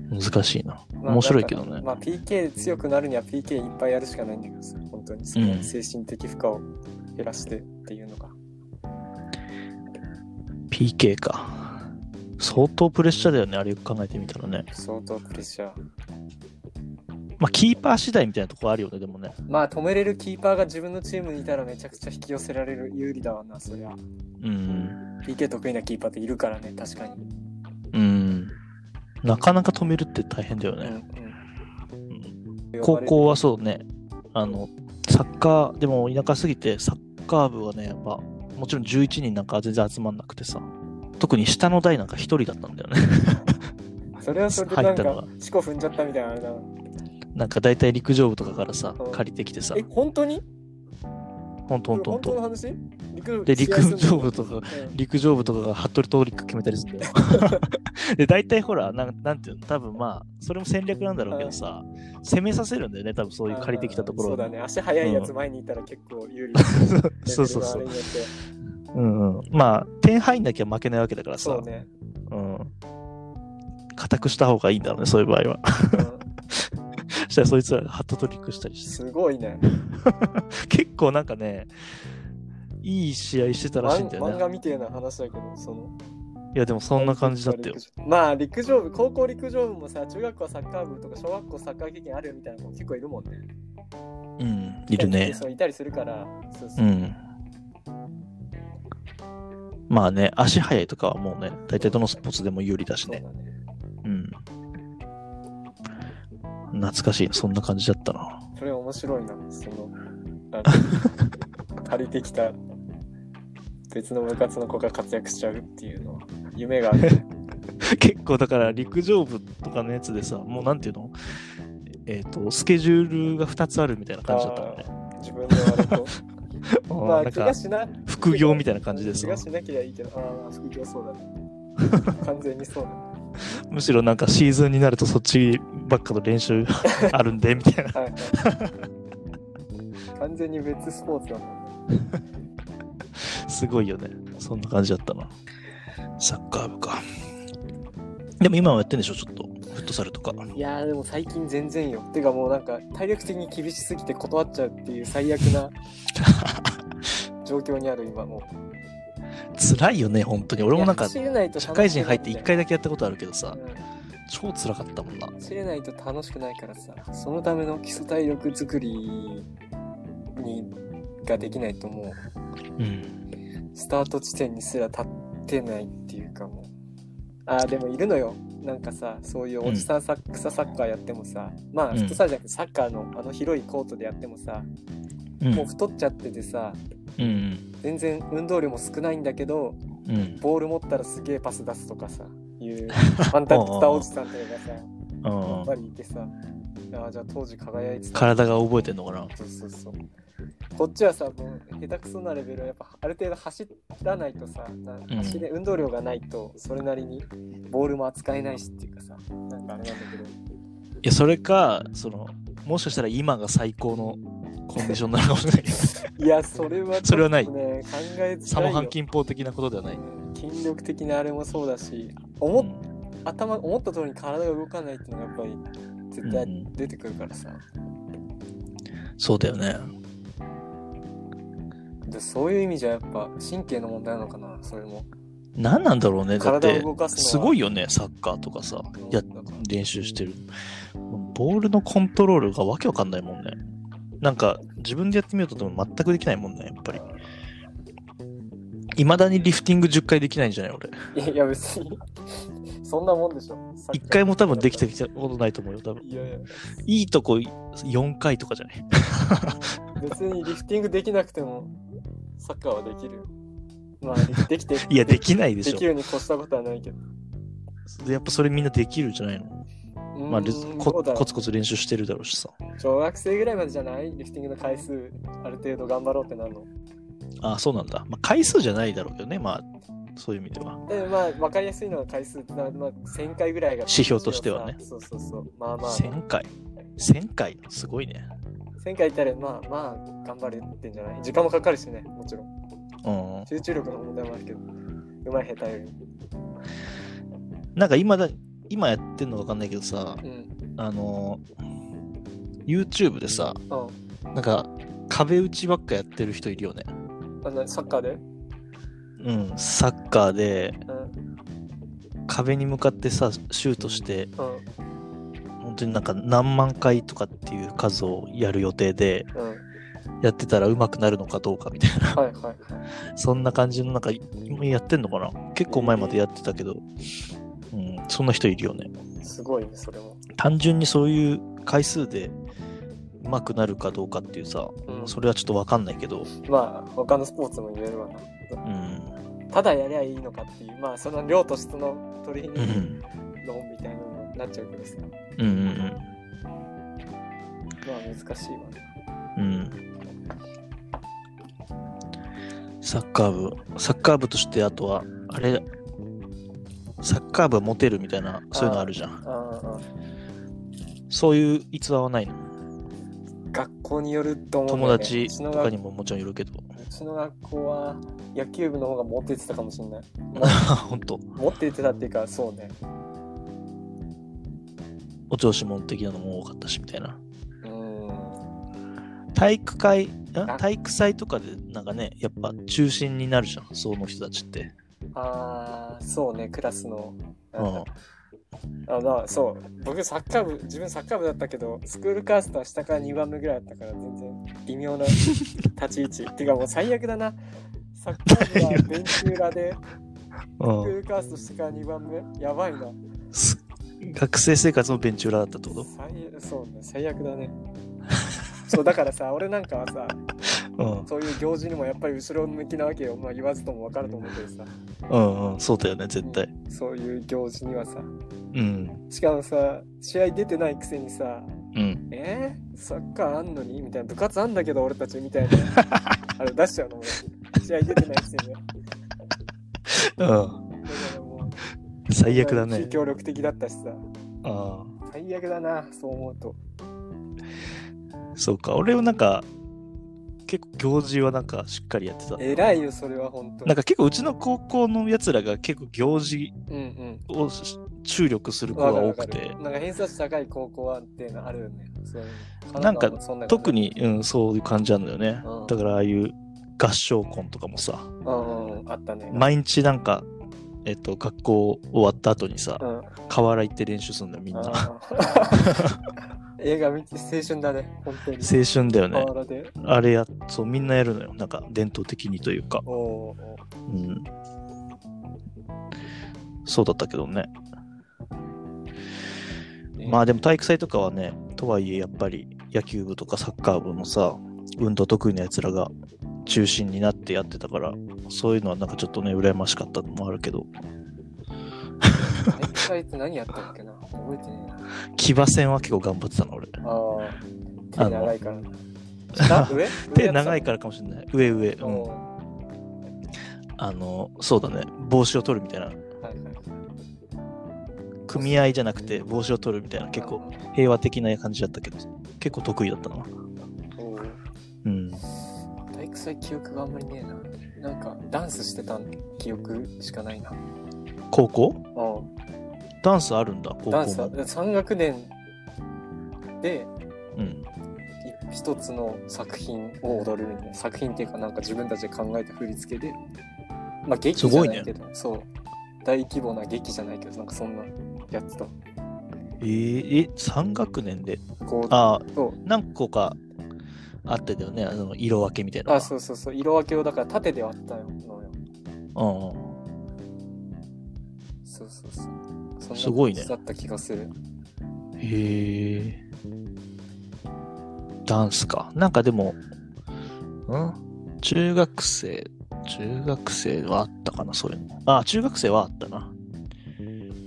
難しいな、まあ、面白いけどね、まあ、ピーケー 強くなるには ピーケー いっぱいやるしかないんだけどさ本当にその精神的負荷を減らしてっていうのが、うん、ピーケー か相当プレッシャーだよねあれよく考えてみたらね相当プレッシャーまあキーパー次第みたいなとこあるよねでもねまあ止めれるキーパーが自分のチームにいたらめちゃくちゃ引き寄せられる有利だわなそりゃうん。ピーケー 得意なキーパーっているからね確かにうんなかなか止めるって大変だよね、うんうん、高校はそうねあのサッカーでも田舎すぎてサッカー部はねやっぱもちろんじゅういちにんなんか全然集まんなくてさ特に下の台なんかひとりだったんだよねそれはそれでなんか四股踏んじゃったみたいなあれだなんか大体陸上部とかからさ借りてきてさえ本当にトントントントン。本当の話？で陸上部とか、うん、陸上部とかが服部トリック決めたりするんだよ。で大体ほらな ん, なんていうの多分まあそれも戦略なんだろうけどさ、うん、攻めさせるんだよね多分そういう借りてきたところ。そうだね、足速いやつ前にいたら結構有利。うん、そうそうそう。うんうん、まあ点入んなきゃ負けないわけだからさ。そうね。うん。固くした方がいいんだろうねそういう場合は。うんしたらそいつらハットトリックしたりしてすごいね結構なんかねいい試合してたらしいんだよね。漫画みたいな話だけどそのいやでもそんな感じだったよ。まあ陸上部高校陸上部もさ中学校サッカー部とか小学校サッカー経験あるみたいな子結構いるもんね。うんいるね。そういたりするからそうそう、うん、まあね足速いとかはもうね大体どのスポーツでも有利だしね。そうだねうん懐かしい。そんな感じだったな。それ面白いな。その借りてきた別の部活の子が活躍しちゃうっていうのは夢がある。結構だから陸上部とかのやつでさ、もうなんていうの、えっとスケジュールがふたつあるみたいな感じだったもんね。自分で割とまあなんか副業みたいな感じです。気がしなきゃいいけど、ああ副業そうだね。完全にそうだね。むしろなんかシーズンになるとそっちばっかの練習あるんでみたいなはい、はい、完全に別スポーツだもんねすごいよね。そんな感じだったなサッカー部か。でも今はやってんでしょちょっとフットサルとか。いやーでも最近全然よ。てかもうなんか体力的に厳しすぎて断っちゃうっていう最悪な状況にある今もう辛いよね本当に。俺もなんか社会人入っていっかいだけやったことあるけどさ、うん、超辛かったもんな。走れないと楽しくないからさ、そのための基礎体力作りにができないともう、うん、スタート地点にすら立ってないっていうかもう。あーでもいるのよなんかさ、そういうおじさん草、うん、サッカーやってもさ、まあフットサルじゃなくてサッカーのあの広いコートでやってもさ、うん、もう太っちゃっててさ、うん、全然運動量も少ないんだけど、うん、ボール持ったらすげえパス出すとかさいうファンタクタおじさんとかさやっぱりいてさ、あじゃあ当時輝いてた体が覚えてんのかな。そうそうそう。こっちはさもう下手くそなレベルはやっぱある程度走らないとさ走れ、うん、運動量がないとそれなりにボールも扱えないしっていうかさなんかあれなんだけど、いやそれかそのもしかしたら今が最高のコンディションなのかもしれないけどいやそれはちょっと、ね、それはない考えサモハンキンポ的なことではない。筋力的なあれもそうだし思 っ,、うん、頭思った通りに体が動かないっていうのがやっぱり絶対出てくるからさ、うん、そうだよね。でそういう意味じゃやっぱ神経の問題なのかな。それも何なんだろうね。だってすごいよねサッカーとかさや練習してるボールのコントロールがわけわかんないもんね。なんか自分でやってみようとでも全くできないもんねやっぱり。未だにリフティングじゅっかいできないんじゃない俺。いや別にそんなもんでしょ。いっかいも多分できてきたことないと思うよ多分。いやいやいいとこよんかいとかじゃない別にリフティングできなくてもサッカーはできるよ。まあできていやできないでしょ。できるに越したことはないけどでやっぱそれみんなできるじゃないの。まあ、コ, コツコツ練習してるだろうしさ。小学生ぐらいまでじゃないリフティングの回数ある程度頑張ろうってなるの。ああそうなんだ、まあ、回数じゃないだろうけどね。まあそういう意味ではで、まあ、分かりやすいのは回数って、まあ、せんかいぐらいが指標としてはね。そうそうそう、まあまあ、せんかいせんかいすごいね。せんかいいったらまあまあ頑張れってんじゃない。時間もかかるしねもちろん、うん、集中力の問題もあるけど上手い下手よりなんか今だ今やってんのか分かんないけどさ、うん、あの YouTube でさ、うん、なんか壁打ちばっかやってる人いるよね。あのサッカーでうんサッカーで、うん、壁に向かってさシュートして、うん、本当になんか何万回とかっていう数をやる予定で、うん、やってたら上手くなるのかどうかみたいな、はいはいはい、そんな感じのなんか今やってんのかな。結構前までやってたけど、えーうん、そんな人いるよね。すごいねそれも。単純にそういう回数でうまくなるかどうかっていうさ、うん、それはちょっと分かんないけどまあ他のスポーツも言えるわな、うん、ただやりゃいいのかっていうまあその量と質の取り引き論みたいなのになっちゃうけどさ、うんうんうん、まあ難しいわね、うん、サッカー部サッカー部として、あとはあれサッカー部はモテるみたいな、そういうのあるじゃん。ああ、そういう逸話はないの？学校によると思うんだよね。友達とかにももちろんよるけど、うちの学校は野球部の方がモテてたかもしれない。本当？モテてたっていうか、そうね、お調子者的なのも多かったしみたいな。うーん、体育会体育祭とかでなんかね、やっぱ中心になるじゃん、その人たちって。ああ、そうね、クラスのなんか、うん、あだそう、僕サッカー部、自分サッカー部だったけど、スクールカーストは下からにばんめぐらいだったから、全然微妙な立ち位置っていうか、もう最悪だな。サッカー部はベンチ裏でスクールカースト下からにばんめ、やばいな。学生生活のベンチ裏だったってこと？そうね、最悪だね。そうだからさ、俺なんかはさ、うん、そういう行事にもやっぱり後ろ向きなわけよ。まあ言わずとも分かると思うけどさ。うんうん、そうだよね、絶対。そういう行事にはさ、うん、しかもさ、試合出てないくせにさ、うん、えー、サッカーあんのにみたいな、部活あんだけど俺たちみたいなあれ出しちゃうの、試合出てないくせに。うん。だからもう最悪だね。非協力的だったしさ。ああ。最悪だな、そう思うと。そうか、俺はなんか結構行事はなんかしっかりやってた。偉いよ、それは本当。なんか結構うちの高校のやつらが結構行事を注力する子が多くて、うんうん、なんか偏差値高い高校はっていうのあるよね。そういうなんか特に、うん、そういう感じなんだよね、うん、だからああいう合唱コンとかもさ、うんうん、あったね。毎日なんかえっと、学校終わった後にさ、うん、河原行って練習するんだよみんな。映画見て、青春だね、本当に。青春だよね。河原であれや、そうみんなやるのよ、なんか伝統的にというか。おーおー、うん、そうだったけどね、えー。まあでも体育祭とかはね、とはいえやっぱり野球部とかサッカー部のさ、運動得意なやつらが中心になってやってたから、そういうのはなんかちょっとね羨ましかったのもあるけど。体育祭って何やったっけな、覚えてねえな。騎馬戦は結構頑張ってたの俺。ああ、手長いからな。上？手長いからかもしれない。上上。うん。あのそうだね、帽子を取るみたいな。はいはい、組合じゃなくて帽子を取るみたいな、結構平和的な感じだったけど、結構得意だったな。うん。体育祭記憶があんまりねえな。なんかダンスしてた記憶しかないな。高校？うん。ダンスあるんだ。高校。ダンスさんがくねんで、うん、一つの作品を踊るみたいな、作品っていうかなんか自分たちで考えた振り付けで、まあ劇じゃないけど、ね、そう大規模な劇じゃないけど、なんかそんなやつと。えー、えさんがくねんで。ああ、何個か。あってだよね、あの色分けみたいな。あ、そうそうそう、色分けをだから縦で割ったのよ。うん。そうそうそう。すごいね。だった気がする。へえ。ダンスか。なんかでも、うん？中学生、中学生はあったかな、そういうの。あ、中学生はあったな。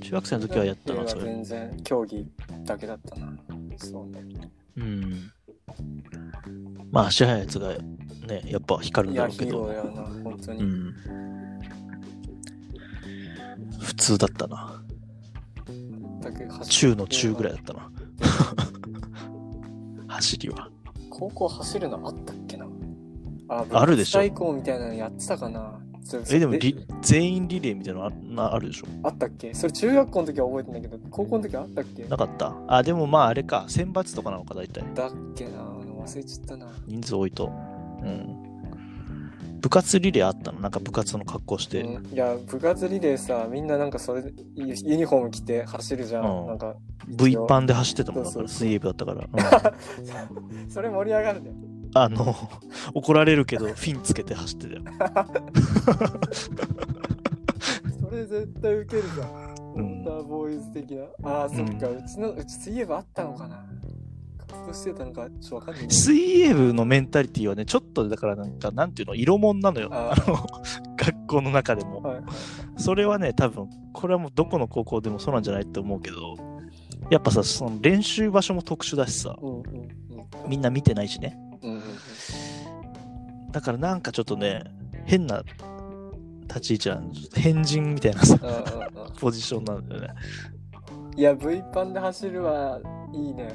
中学生の時はやったな、それ。全然競技だけだったな。そうね。うん。まあ足早いやつがね、やっぱ光るんだろうけど。いや、ヒーローやな、本当に、うん、普通だったな。中の中ぐらいだったな。走りは。高校走るのあったっけな。あ、あるでしょ。最高みたいなのやってたかな。え、でもリ全員リレーみたいなのあるでしょ。あったっけ？それ中学校の時は覚えてないけど、高校の時はあったっけ？なかった。あ、でもまああれか、選抜とかなのか大体。だっけな、忘れちゃったな。人数多いと。うん。部活リレーあったの？なんか部活の格好して。うん、いや部活リレーさ、みんななんかそれユニフォーム着て走るじゃん。うん、なんか V パンで走ってたもんだから、水泳部だったから。うん、それ盛り上がるね。あの怒られるけどフィンつけて走ってたよ。それ絶対ウケるじゃん、ウォーターボーイズ的な。ああ、そっか、うん、うちのうち水泳部あったのかな、活動してたのかちょっとわかんない、ね。水泳部のメンタリティはね、ちょっとだからなんかなんていうの、色物なのよ、あの学校の中でも、はいはいはい。それはね、多分これはもうどこの高校でもそうなんじゃないと思うけど、やっぱさ、その練習場所も特殊だしさ、うんうんうん、みんな見てないしね。うんうんうん、だからなんかちょっとね、変な立ち位置なんで、変人みたいなさポジションなんだよね。いや V パンで走るはいいね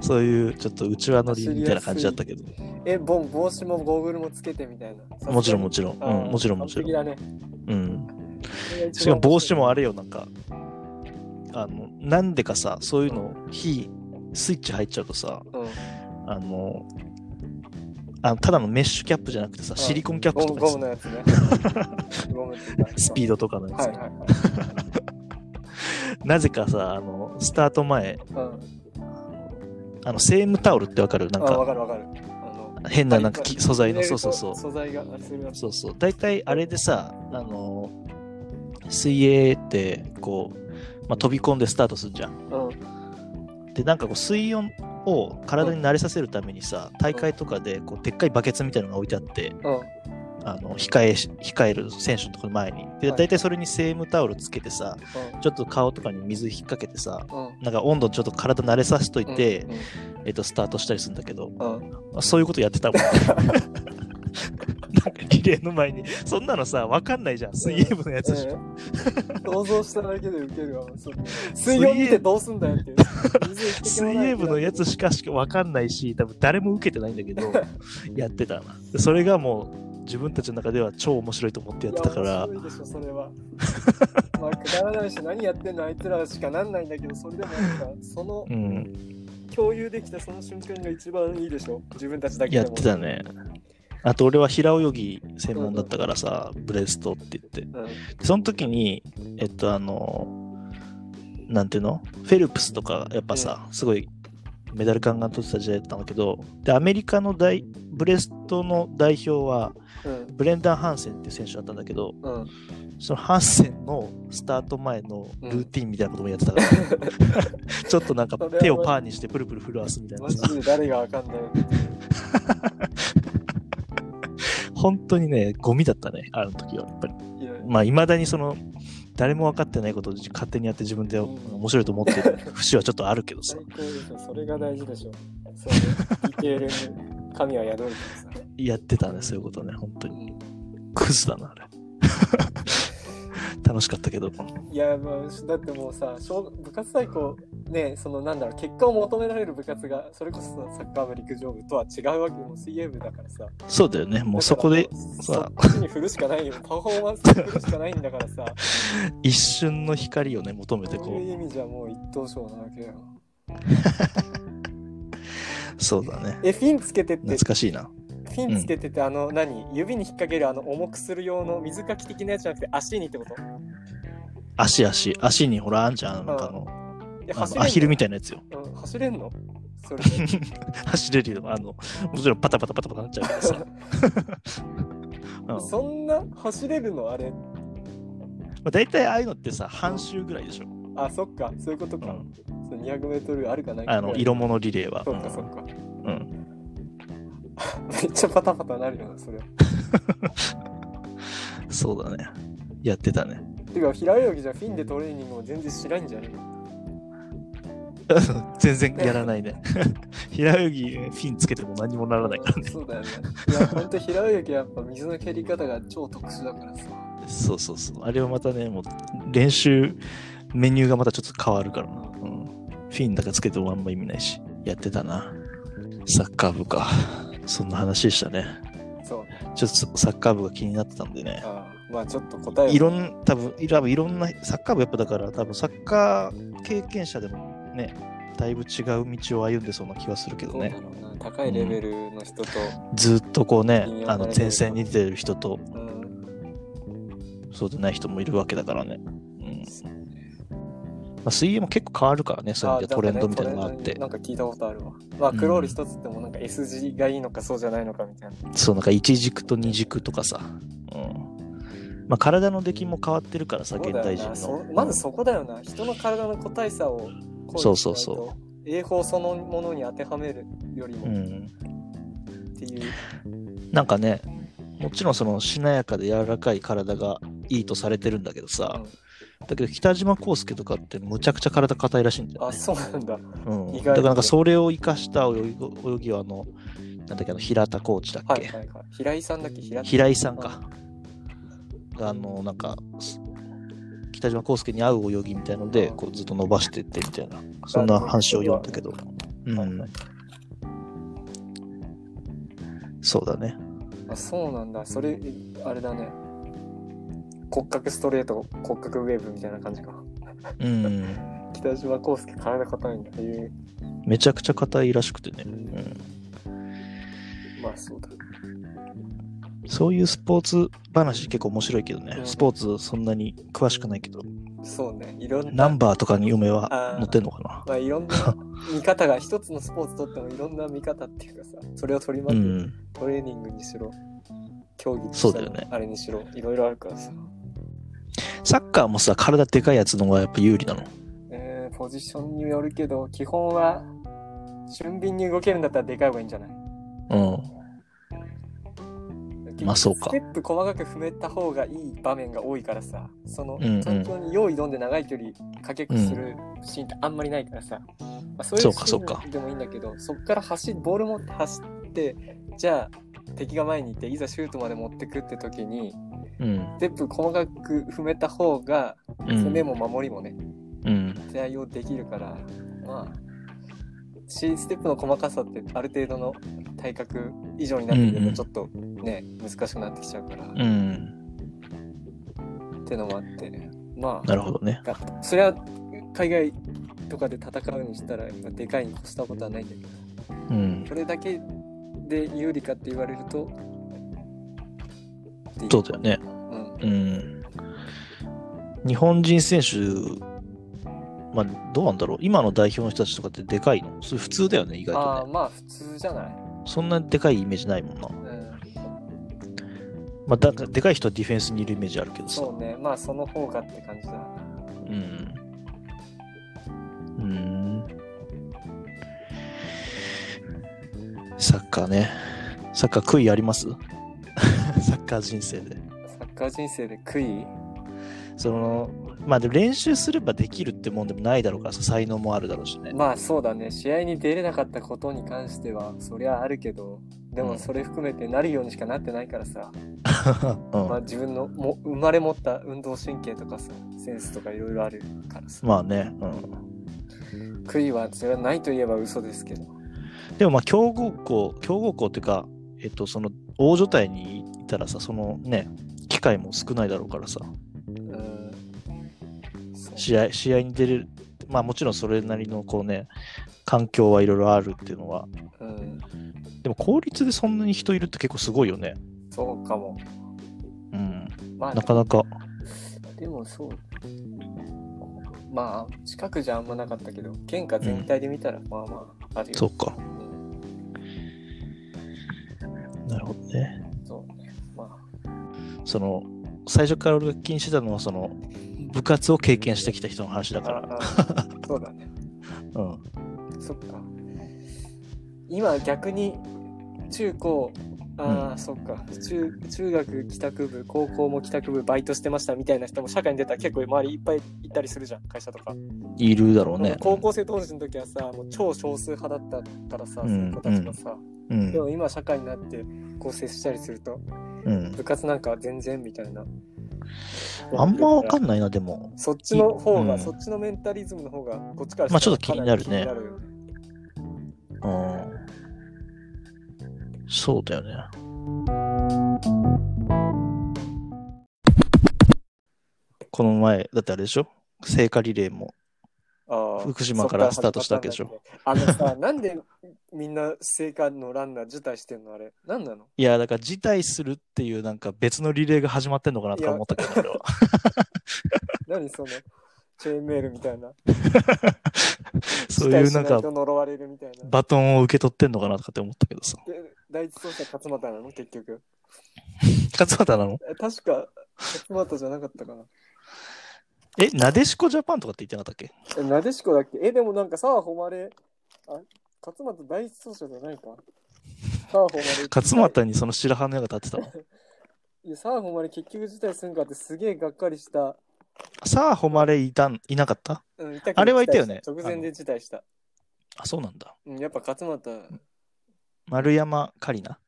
そういうちょっと内輪乗りみたいな感じだったけど、えボン帽子もゴーグルもつけてみたいな、もちろんもちろん、うん、もちろんもちろん、だね、うん、しかも帽子もあれよ、なんかあのなんでかさ、そういうの火スイッチ入っちゃうとさ、うん、あのあのただのメッシュキャップじゃなくてさ、うん、シリコンキャップとかゴムのやつねスピードとかのやつ、はいはいはい、なぜかさあのスタート前、うん、あのセームタオルってわかる？なんかあ、わかるわかる、あの変ななんか素材の、そうそうそう素材がそうそう、大体あれでさ、あの水泳ってこう、まあ、飛び込んでスタートするじゃん、うん、でなんかこう水温を体に慣れさせるためにさ、大会とかでこうでっかいバケツみたいなのが置いてあって、うん、あの 控え、控える選手のところ前にで、大体それにセームタオルつけてさ、うん、ちょっと顔とかに水引っ掛けてさ、うん、なんか温度ちょっと体慣れさせといて、うんうん、えっと、スタートしたりするんだけど、うん、そういうことやってたもんなんかリレーの前にそんなのさ分かんないじゃん、水泳部のやつでしょ、えー、想像しただけでウケるわ、水泳見てどうすんだよっていう水泳部のやつしかしか分かんないし、多分誰もウケてないんだけどやってたな。それがもう自分たちの中では超面白いと思ってやってたから。面白いでしょそれはまあくだらないし、何やってんのあいつらしかなんないんだけど、それでもなんかその、うん、共有できたその瞬間が一番いいでしょ、自分たちだけでもやってたね。あと俺は平泳ぎ専門だったからさ、うん、ブレストって言って、うん、その時にえっとあのなんていうの、フェルプスとかやっぱさ、うん、すごいメダルガンガン取ってた時代だったんだけど、でアメリカの大ブレストの代表は、うん、ブレンダン・ハンセンっていう選手だったんだけど、うん、そのハンセンのスタート前のルーティーンみたいなこともやってたから、うん、ちょっとなんか手をパーにしてプルプル振るわすみたいなさ、マジで誰がわかんない本当にね、ゴミだったね、あの時はやっぱり。いやいや、まあ未だにその誰も分かってないことを勝手にやって自分で面白いと思ってる節はちょっとあるけどさ。最高でしょ、それが大事でしょ。そうディテールに神は宿るからさ。やってたね、そういうことね、本当に。クズだなあれ。楽しかったけど。いや、まあ、だってもうさ、部活最高ね、そのなんだろう、結果を求められる部活がそれこそサッカー部陸上部とは違うわけも、水泳部だからさ。そうだよね、もうそこでさ、そっちに振るしかないよ、パフォーマンスに振るしかないんだからさ一瞬の光をね求めて、こうそういう意味じゃもう一等賞なわけよそうだね。えフィンつけてって懐かしいな。フィンつけてて、あの何、うん、指に引っ掛けるあの重くする用の水かき的なやつじゃなくて、足にってこと？足足足にほらあんじゃん、なんかのアヒルみたいなやつよ。うん、走れんの？それ走れるよ、あのもちろんパタパタパタパタなっちゃうからさ、うん、そんな走れるのあれ？だいたいああいうのってさ半周ぐらいでしょ。あ、そっか、そういうことか。うん、にひゃくメートルあるかないか。あの色物リレーは。そっかそっか。うん。うんめっちゃパタパタなるよなそれそうだね、やってたね。てか平泳ぎじゃフィンでトレーニングも全然しないんじゃね全然やらないね平泳ぎフィンつけても何もならないからねそうだよね。いやほんと平泳ぎやっぱ水の蹴り方が超特殊だからさそうそうそう、あれはまたね、もう練習メニューがまたちょっと変わるからな、うん、フィンだからつけてもあんま意味ないし、やってたなサッカー部か。そんな話でしたね。そう。ちょっとサッカー部が気になってたんでね。ああ、まあちょっと答え。いろん多分いろいろんなサッカー部やっぱだから多分サッカー経験者でもね、だいぶ違う道を歩んでそうな気はするけどね。そうだろうな、高いレベルの人と、うん、ずっとこうね、あの前線に出てる人と、うん、そうでない人もいるわけだからね。うん。まあ、水泳も結構変わるからね、そういう意味でトレンドみたいなのがあって。なんか聞いたことあるわ。まあ、クロール一つってもなんか S 字がいいのかそうじゃないのかみたいな。うん、そう、なんか一軸と二軸とかさ。うん。まあ、体の出来も変わってるからさ、現代人の。まずそこだよな。人の体の個体差を、そうそうそう。泳法そのものに当てはめるよりも。うん、っていう。なんかね、もちろんそのしなやかで柔らかい体がいいとされてるんだけどさ。うん、だけど北島康介とかってむちゃくちゃ体硬いらしいんだよね。あ、そうなんだ。うん。だからなんかそれを生かした泳ぎ、泳ぎはあのなんだっけ、あの平田コーチだっけ、はいはいはい、平井さんだっけ、平井さん、平井さんか、あのなんか北島康介に合う泳ぎみたいのでこうずっと伸ばしていってみたいな、そんな話を読んだけど、うん、そうだね。あ、そうなんだ。それあれだね、骨格ストレート、骨格ウェーブみたいな感じか。うん、北島康介体硬いんだっていう。めちゃくちゃ硬いらしくてね。うん、まあそうだ。そういうスポーツ話結構面白いけどね、うん、スポーツそんなに詳しくないけど、そうね、いろんなナンバーとかに夢は載ってんのかな、まあ、いろんな見方が一つのスポーツとってもいろんな見方っていうかさ、それを取り巻く、うん、トレーニングにしろ競技にしろ、ね、あれにしろいろいろあるからさ。サッカーもさ、体でかいやつの方がやっぱ有利なの、えー、ポジションによるけど基本は俊敏に動けるんだったらでかい方がいいんじゃない。うん、まあ、そうか、ステップ細かく踏めた方がいい場面が多いからさ、その環境に用意どんで長い距離かけっこするシーンってあんまりないからさ、うんまあ、そういうシーンでもいいんだけど、そっから走ボール持って走って、じゃあ敵が前にいていざシュートまで持ってくって時に、うん、ステップ細かく踏めた方が攻めも守りもね、うん、対応できるから、まあステップの細かさってある程度の体格以上になってくるとちょっとね、うん、難しくなってきちゃうから、うん、ってのもあって、ね、まあなるほどね。それは海外とかで戦うにしたらでかいに越したことはないんだけど、うん、これだけで有利かって言われると、そうだよね、うんうん、日本人選手、まあ、どうなんだろう、今の代表の人たちとかってでかいの、それ普通だよね、意外とね。あ、まあ普通じゃない、そんなでかいイメージないもんな、うんまあ、だでかい人はディフェンスにいるイメージあるけどさ。そうね、まあその方がって感じだな。うんうん、サッカーね、サッカー悔いありますサッカー人生でサッカー人生で悔い、そのまあ、でも練習すればできるってもんでもないだろうから、才能もあるだろうしね。まあそうだね、試合に出れなかったことに関してはそりゃあるけど、でもそれ含めてなるようにしかなってないからさ、うん、まあ自分のも生まれ持った運動神経とかさ、センスとかいろいろあるからさ、まあね、うん、悔いはそれはないといえば嘘ですけど、でもまあ強豪校強豪校っていうか、えっとその大所帯にいたらさ、そのね機会も少ないだろうからさ、試合、試合に出れる、まあもちろんそれなりのこうね環境はいろいろあるっていうのは、うん、でも公立でそんなに人いるって結構すごいよね。そうかも、うん、まあ、なかなかでもそう、まあ近くじゃあんまなかったけど県下全体で見たらまあまああるよ、うん、そうか、なるほどね。そうね、まあその最初から俺が気にしてたのはその部活を経験してきた人の話だから。そうだね。うん。そっか。今逆に中高、ああ、うん、そっか。中中学帰宅部、高校も帰宅部バイトしてましたみたいな人も社会に出たら結構周りいっぱいいたりするじゃん、会社とか。いるだろうね。高校生当時の時はさ、もう超少数派だったからさ、うん、そういう子たちがさ、うん、でも今社会になってこう接したりすると、うん、部活なんか全然みたいな。あんま分かんないな、でもそっちの方が、うん、そっちのメンタリズムの方がこっちからしたらまあちょっと気になるね。なる、うん、そうだよね。この前だってあれでしょ、聖火リレーもあ福島からスタートしたわけでしょ。あのさ、なんでみんな聖火のランナー辞退してんの、あれなんなの。いやだから辞退するっていうなんか別のリレーが始まってんのかなとか思ったけど、あれは何そのチェーンメールみたいなそういうなんか呪われるみたいなバトンを受け取ってんのかなとかって思ったけどさ。第一走者勝俣なの結局勝俣なの確か。勝俣じゃなかったかな。え、なでしこジャパンとかって言ってなかったっけ。え、なでしこだっけ。え、でもなんか澤穂希、あ、勝俣第一走者じゃないか。澤穂希勝俣にその白羽の矢が立ってたのいや、澤穂希結局辞退するんかってすげえがっかりした。澤穂希いたんいなかった、うん、いた。あれはいたよね、直前で辞退した。 あ, あ、そうなんだ、うん、やっぱ勝俣丸山カリナ。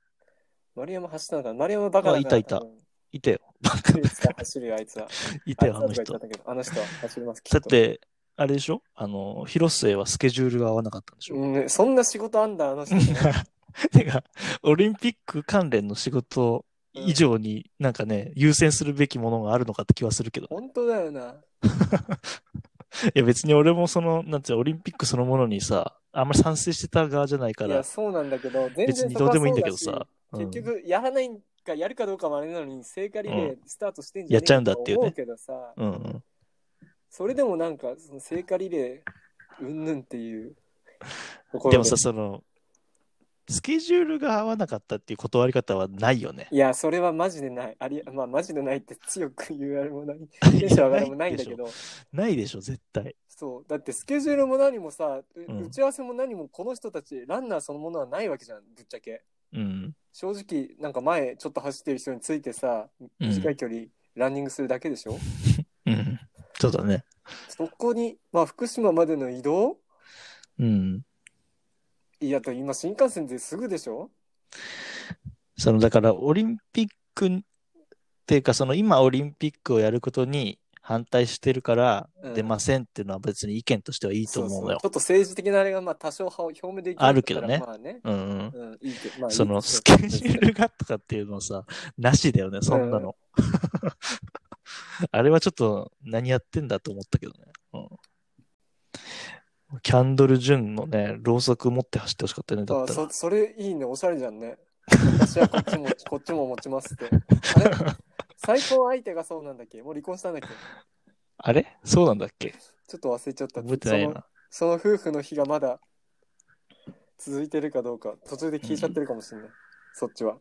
丸山走ったのかな。丸山バカだから。あ、いたいた。いたよ。バカだから。走るよ、あいつは。いたよ、あの人。あの人は走ります。だって、あれでしょ、あの、広末はスケジュールが合わなかったんでしょ、うん、そんな仕事あんだ、あの人、ね。てか、オリンピック関連の仕事以上になんかね、うん、優先するべきものがあるのかって気はするけど。本当だよな。いや別に俺もその、なんていうの、オリンピックそのものにさ、あんまり賛成してた側じゃないから。いや、そうなんだけど、全然別にどうでもいいんだけどさ。うん、結局、やらないんか、やるかどうかもあれなのに、聖火リレースタートしてんじゃねえかと思うけどさ。うん、やっちゃうんだっていうね。うんうん、それでもなんか、その聖火リレー、うんぬんっていう。でもさ、その、スケジュールが合わなかったっていう断り方はないよね。いや、それはマジでない。あり、まあ、マジでないって強く言うあれもない。テンション上がりもないんだけど。ないでしょ、絶対。そう。だってスケジュールも何もさ、うん、打ち合わせも何もこの人たち、ランナーそのものはないわけじゃん、ぶっちゃけ。うん、正直、なんか前ちょっと走ってる人についてさ、短い距離、うん、ランニングするだけでしょ。うん。そうだね。そこに、まあ、福島までの移動？うん。いや、今新幹線ですぐでしょ？そのだからオリンピックっていうか、その今オリンピックをやることに反対してるから出ませんっていうのは別に意見としてはいいと思うのよ。うん、そうそう、ちょっと政治的なあれがまあ多少表明できるあるけどね。まあね、うんうん、うん、いいけど、まあ、そのスケジュールがとかっていうのはさ、なしだよね、そんなの。うん、あれはちょっと何やってんだと思ったけどね。うん、キャンドル・ジュンのね、ろうそく持って走ってほしかったね、だったら。ああ、そ、それいいね、おしゃれじゃんね。私はこっちも、こっちも持ちますって。あれ最高相手がそうなんだっけ？もう離婚したんだっけ？あれそうなんだっけ？ちょっと忘れちゃった。覚えてないな。その、その夫婦の日がまだ続いてるかどうか、途中で消えちゃってるかもしれない。うん、そっちは。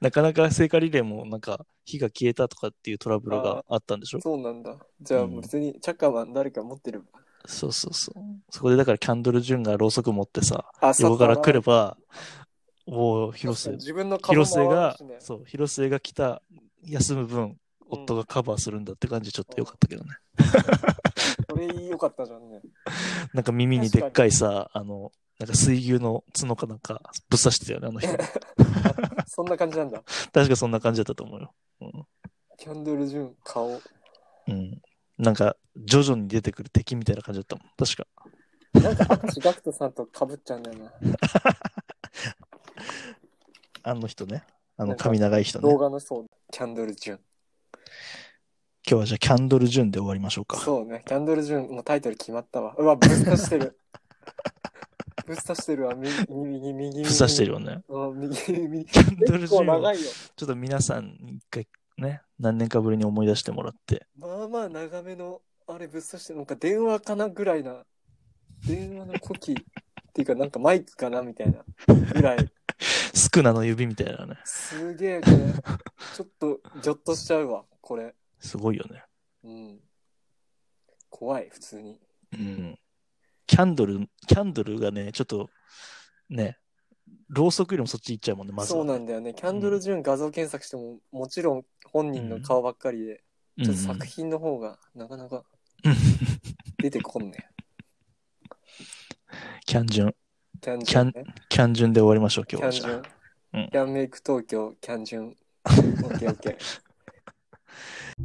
なかなか聖火リレーもなんか火が消えたとかっていうトラブルがあったんでしょ？そうなんだ。じゃあ別にチャッカーマン誰か持ってる。そうそうそう。そこでだからキャンドル・ジュンがろうそく持ってさ、横から来れば、おお、広末、自分のカバーも、ね、広末が、そう、広末が来た、休む分、夫がカバーするんだって感じ、ちょっとよかったけどね。これ良かったじゃんね。なんか耳にでっかいさ、あの、なんか水牛の角かなんかぶっ刺してたよね、あの人。そんな感じなんだ。確かそんな感じだったと思うよ。うん、キャンドル・ジュン、顔。うん。なんか徐々に出てくる敵みたいな感じだったもん、確か。なんか私ガクトさんと被っちゃうんだよな。あの人ね、あの髪長い人ね。動画のそう、キャンドル・ジュン。今日はじゃあキャンドル・ジュンで終わりましょうか。そうね、キャンドル・ジュンもうタイトル決まったわ。うわ、ぶっ刺してる。ぶっ刺してるわ、右右右。ぶっ刺してるよね。右右。キャンドル・ジュンはちょっと皆さんに一回。ね、何年かぶりに思い出してもらって。まあまあ長めのあれぶっ刺して、なんか電話かなぐらいな、電話の呼気っていうかなんかマイクかなみたいなぐらい。スクナの指みたいなね。すげえこれ。ちょっとジョッとしちゃうわこれ。すごいよね。うん。怖い普通に。うん。キャンドルキャンドルがねちょっとね。ろうそくよりもそっち行っちゃうもんね、まずはね。そうなんだよね。キャンドル・ジュン画像検索しても、うん、もちろん本人の顔ばっかりで、うん、ちょっと作品の方がなかなか出てこんね。キャンジュン。キャンジュン、ね、キャン、キャンジュンで終わりましょう、今日は。キャンジュン。うん、キャンメイク東京、キャンジュン。オッケーオッケー。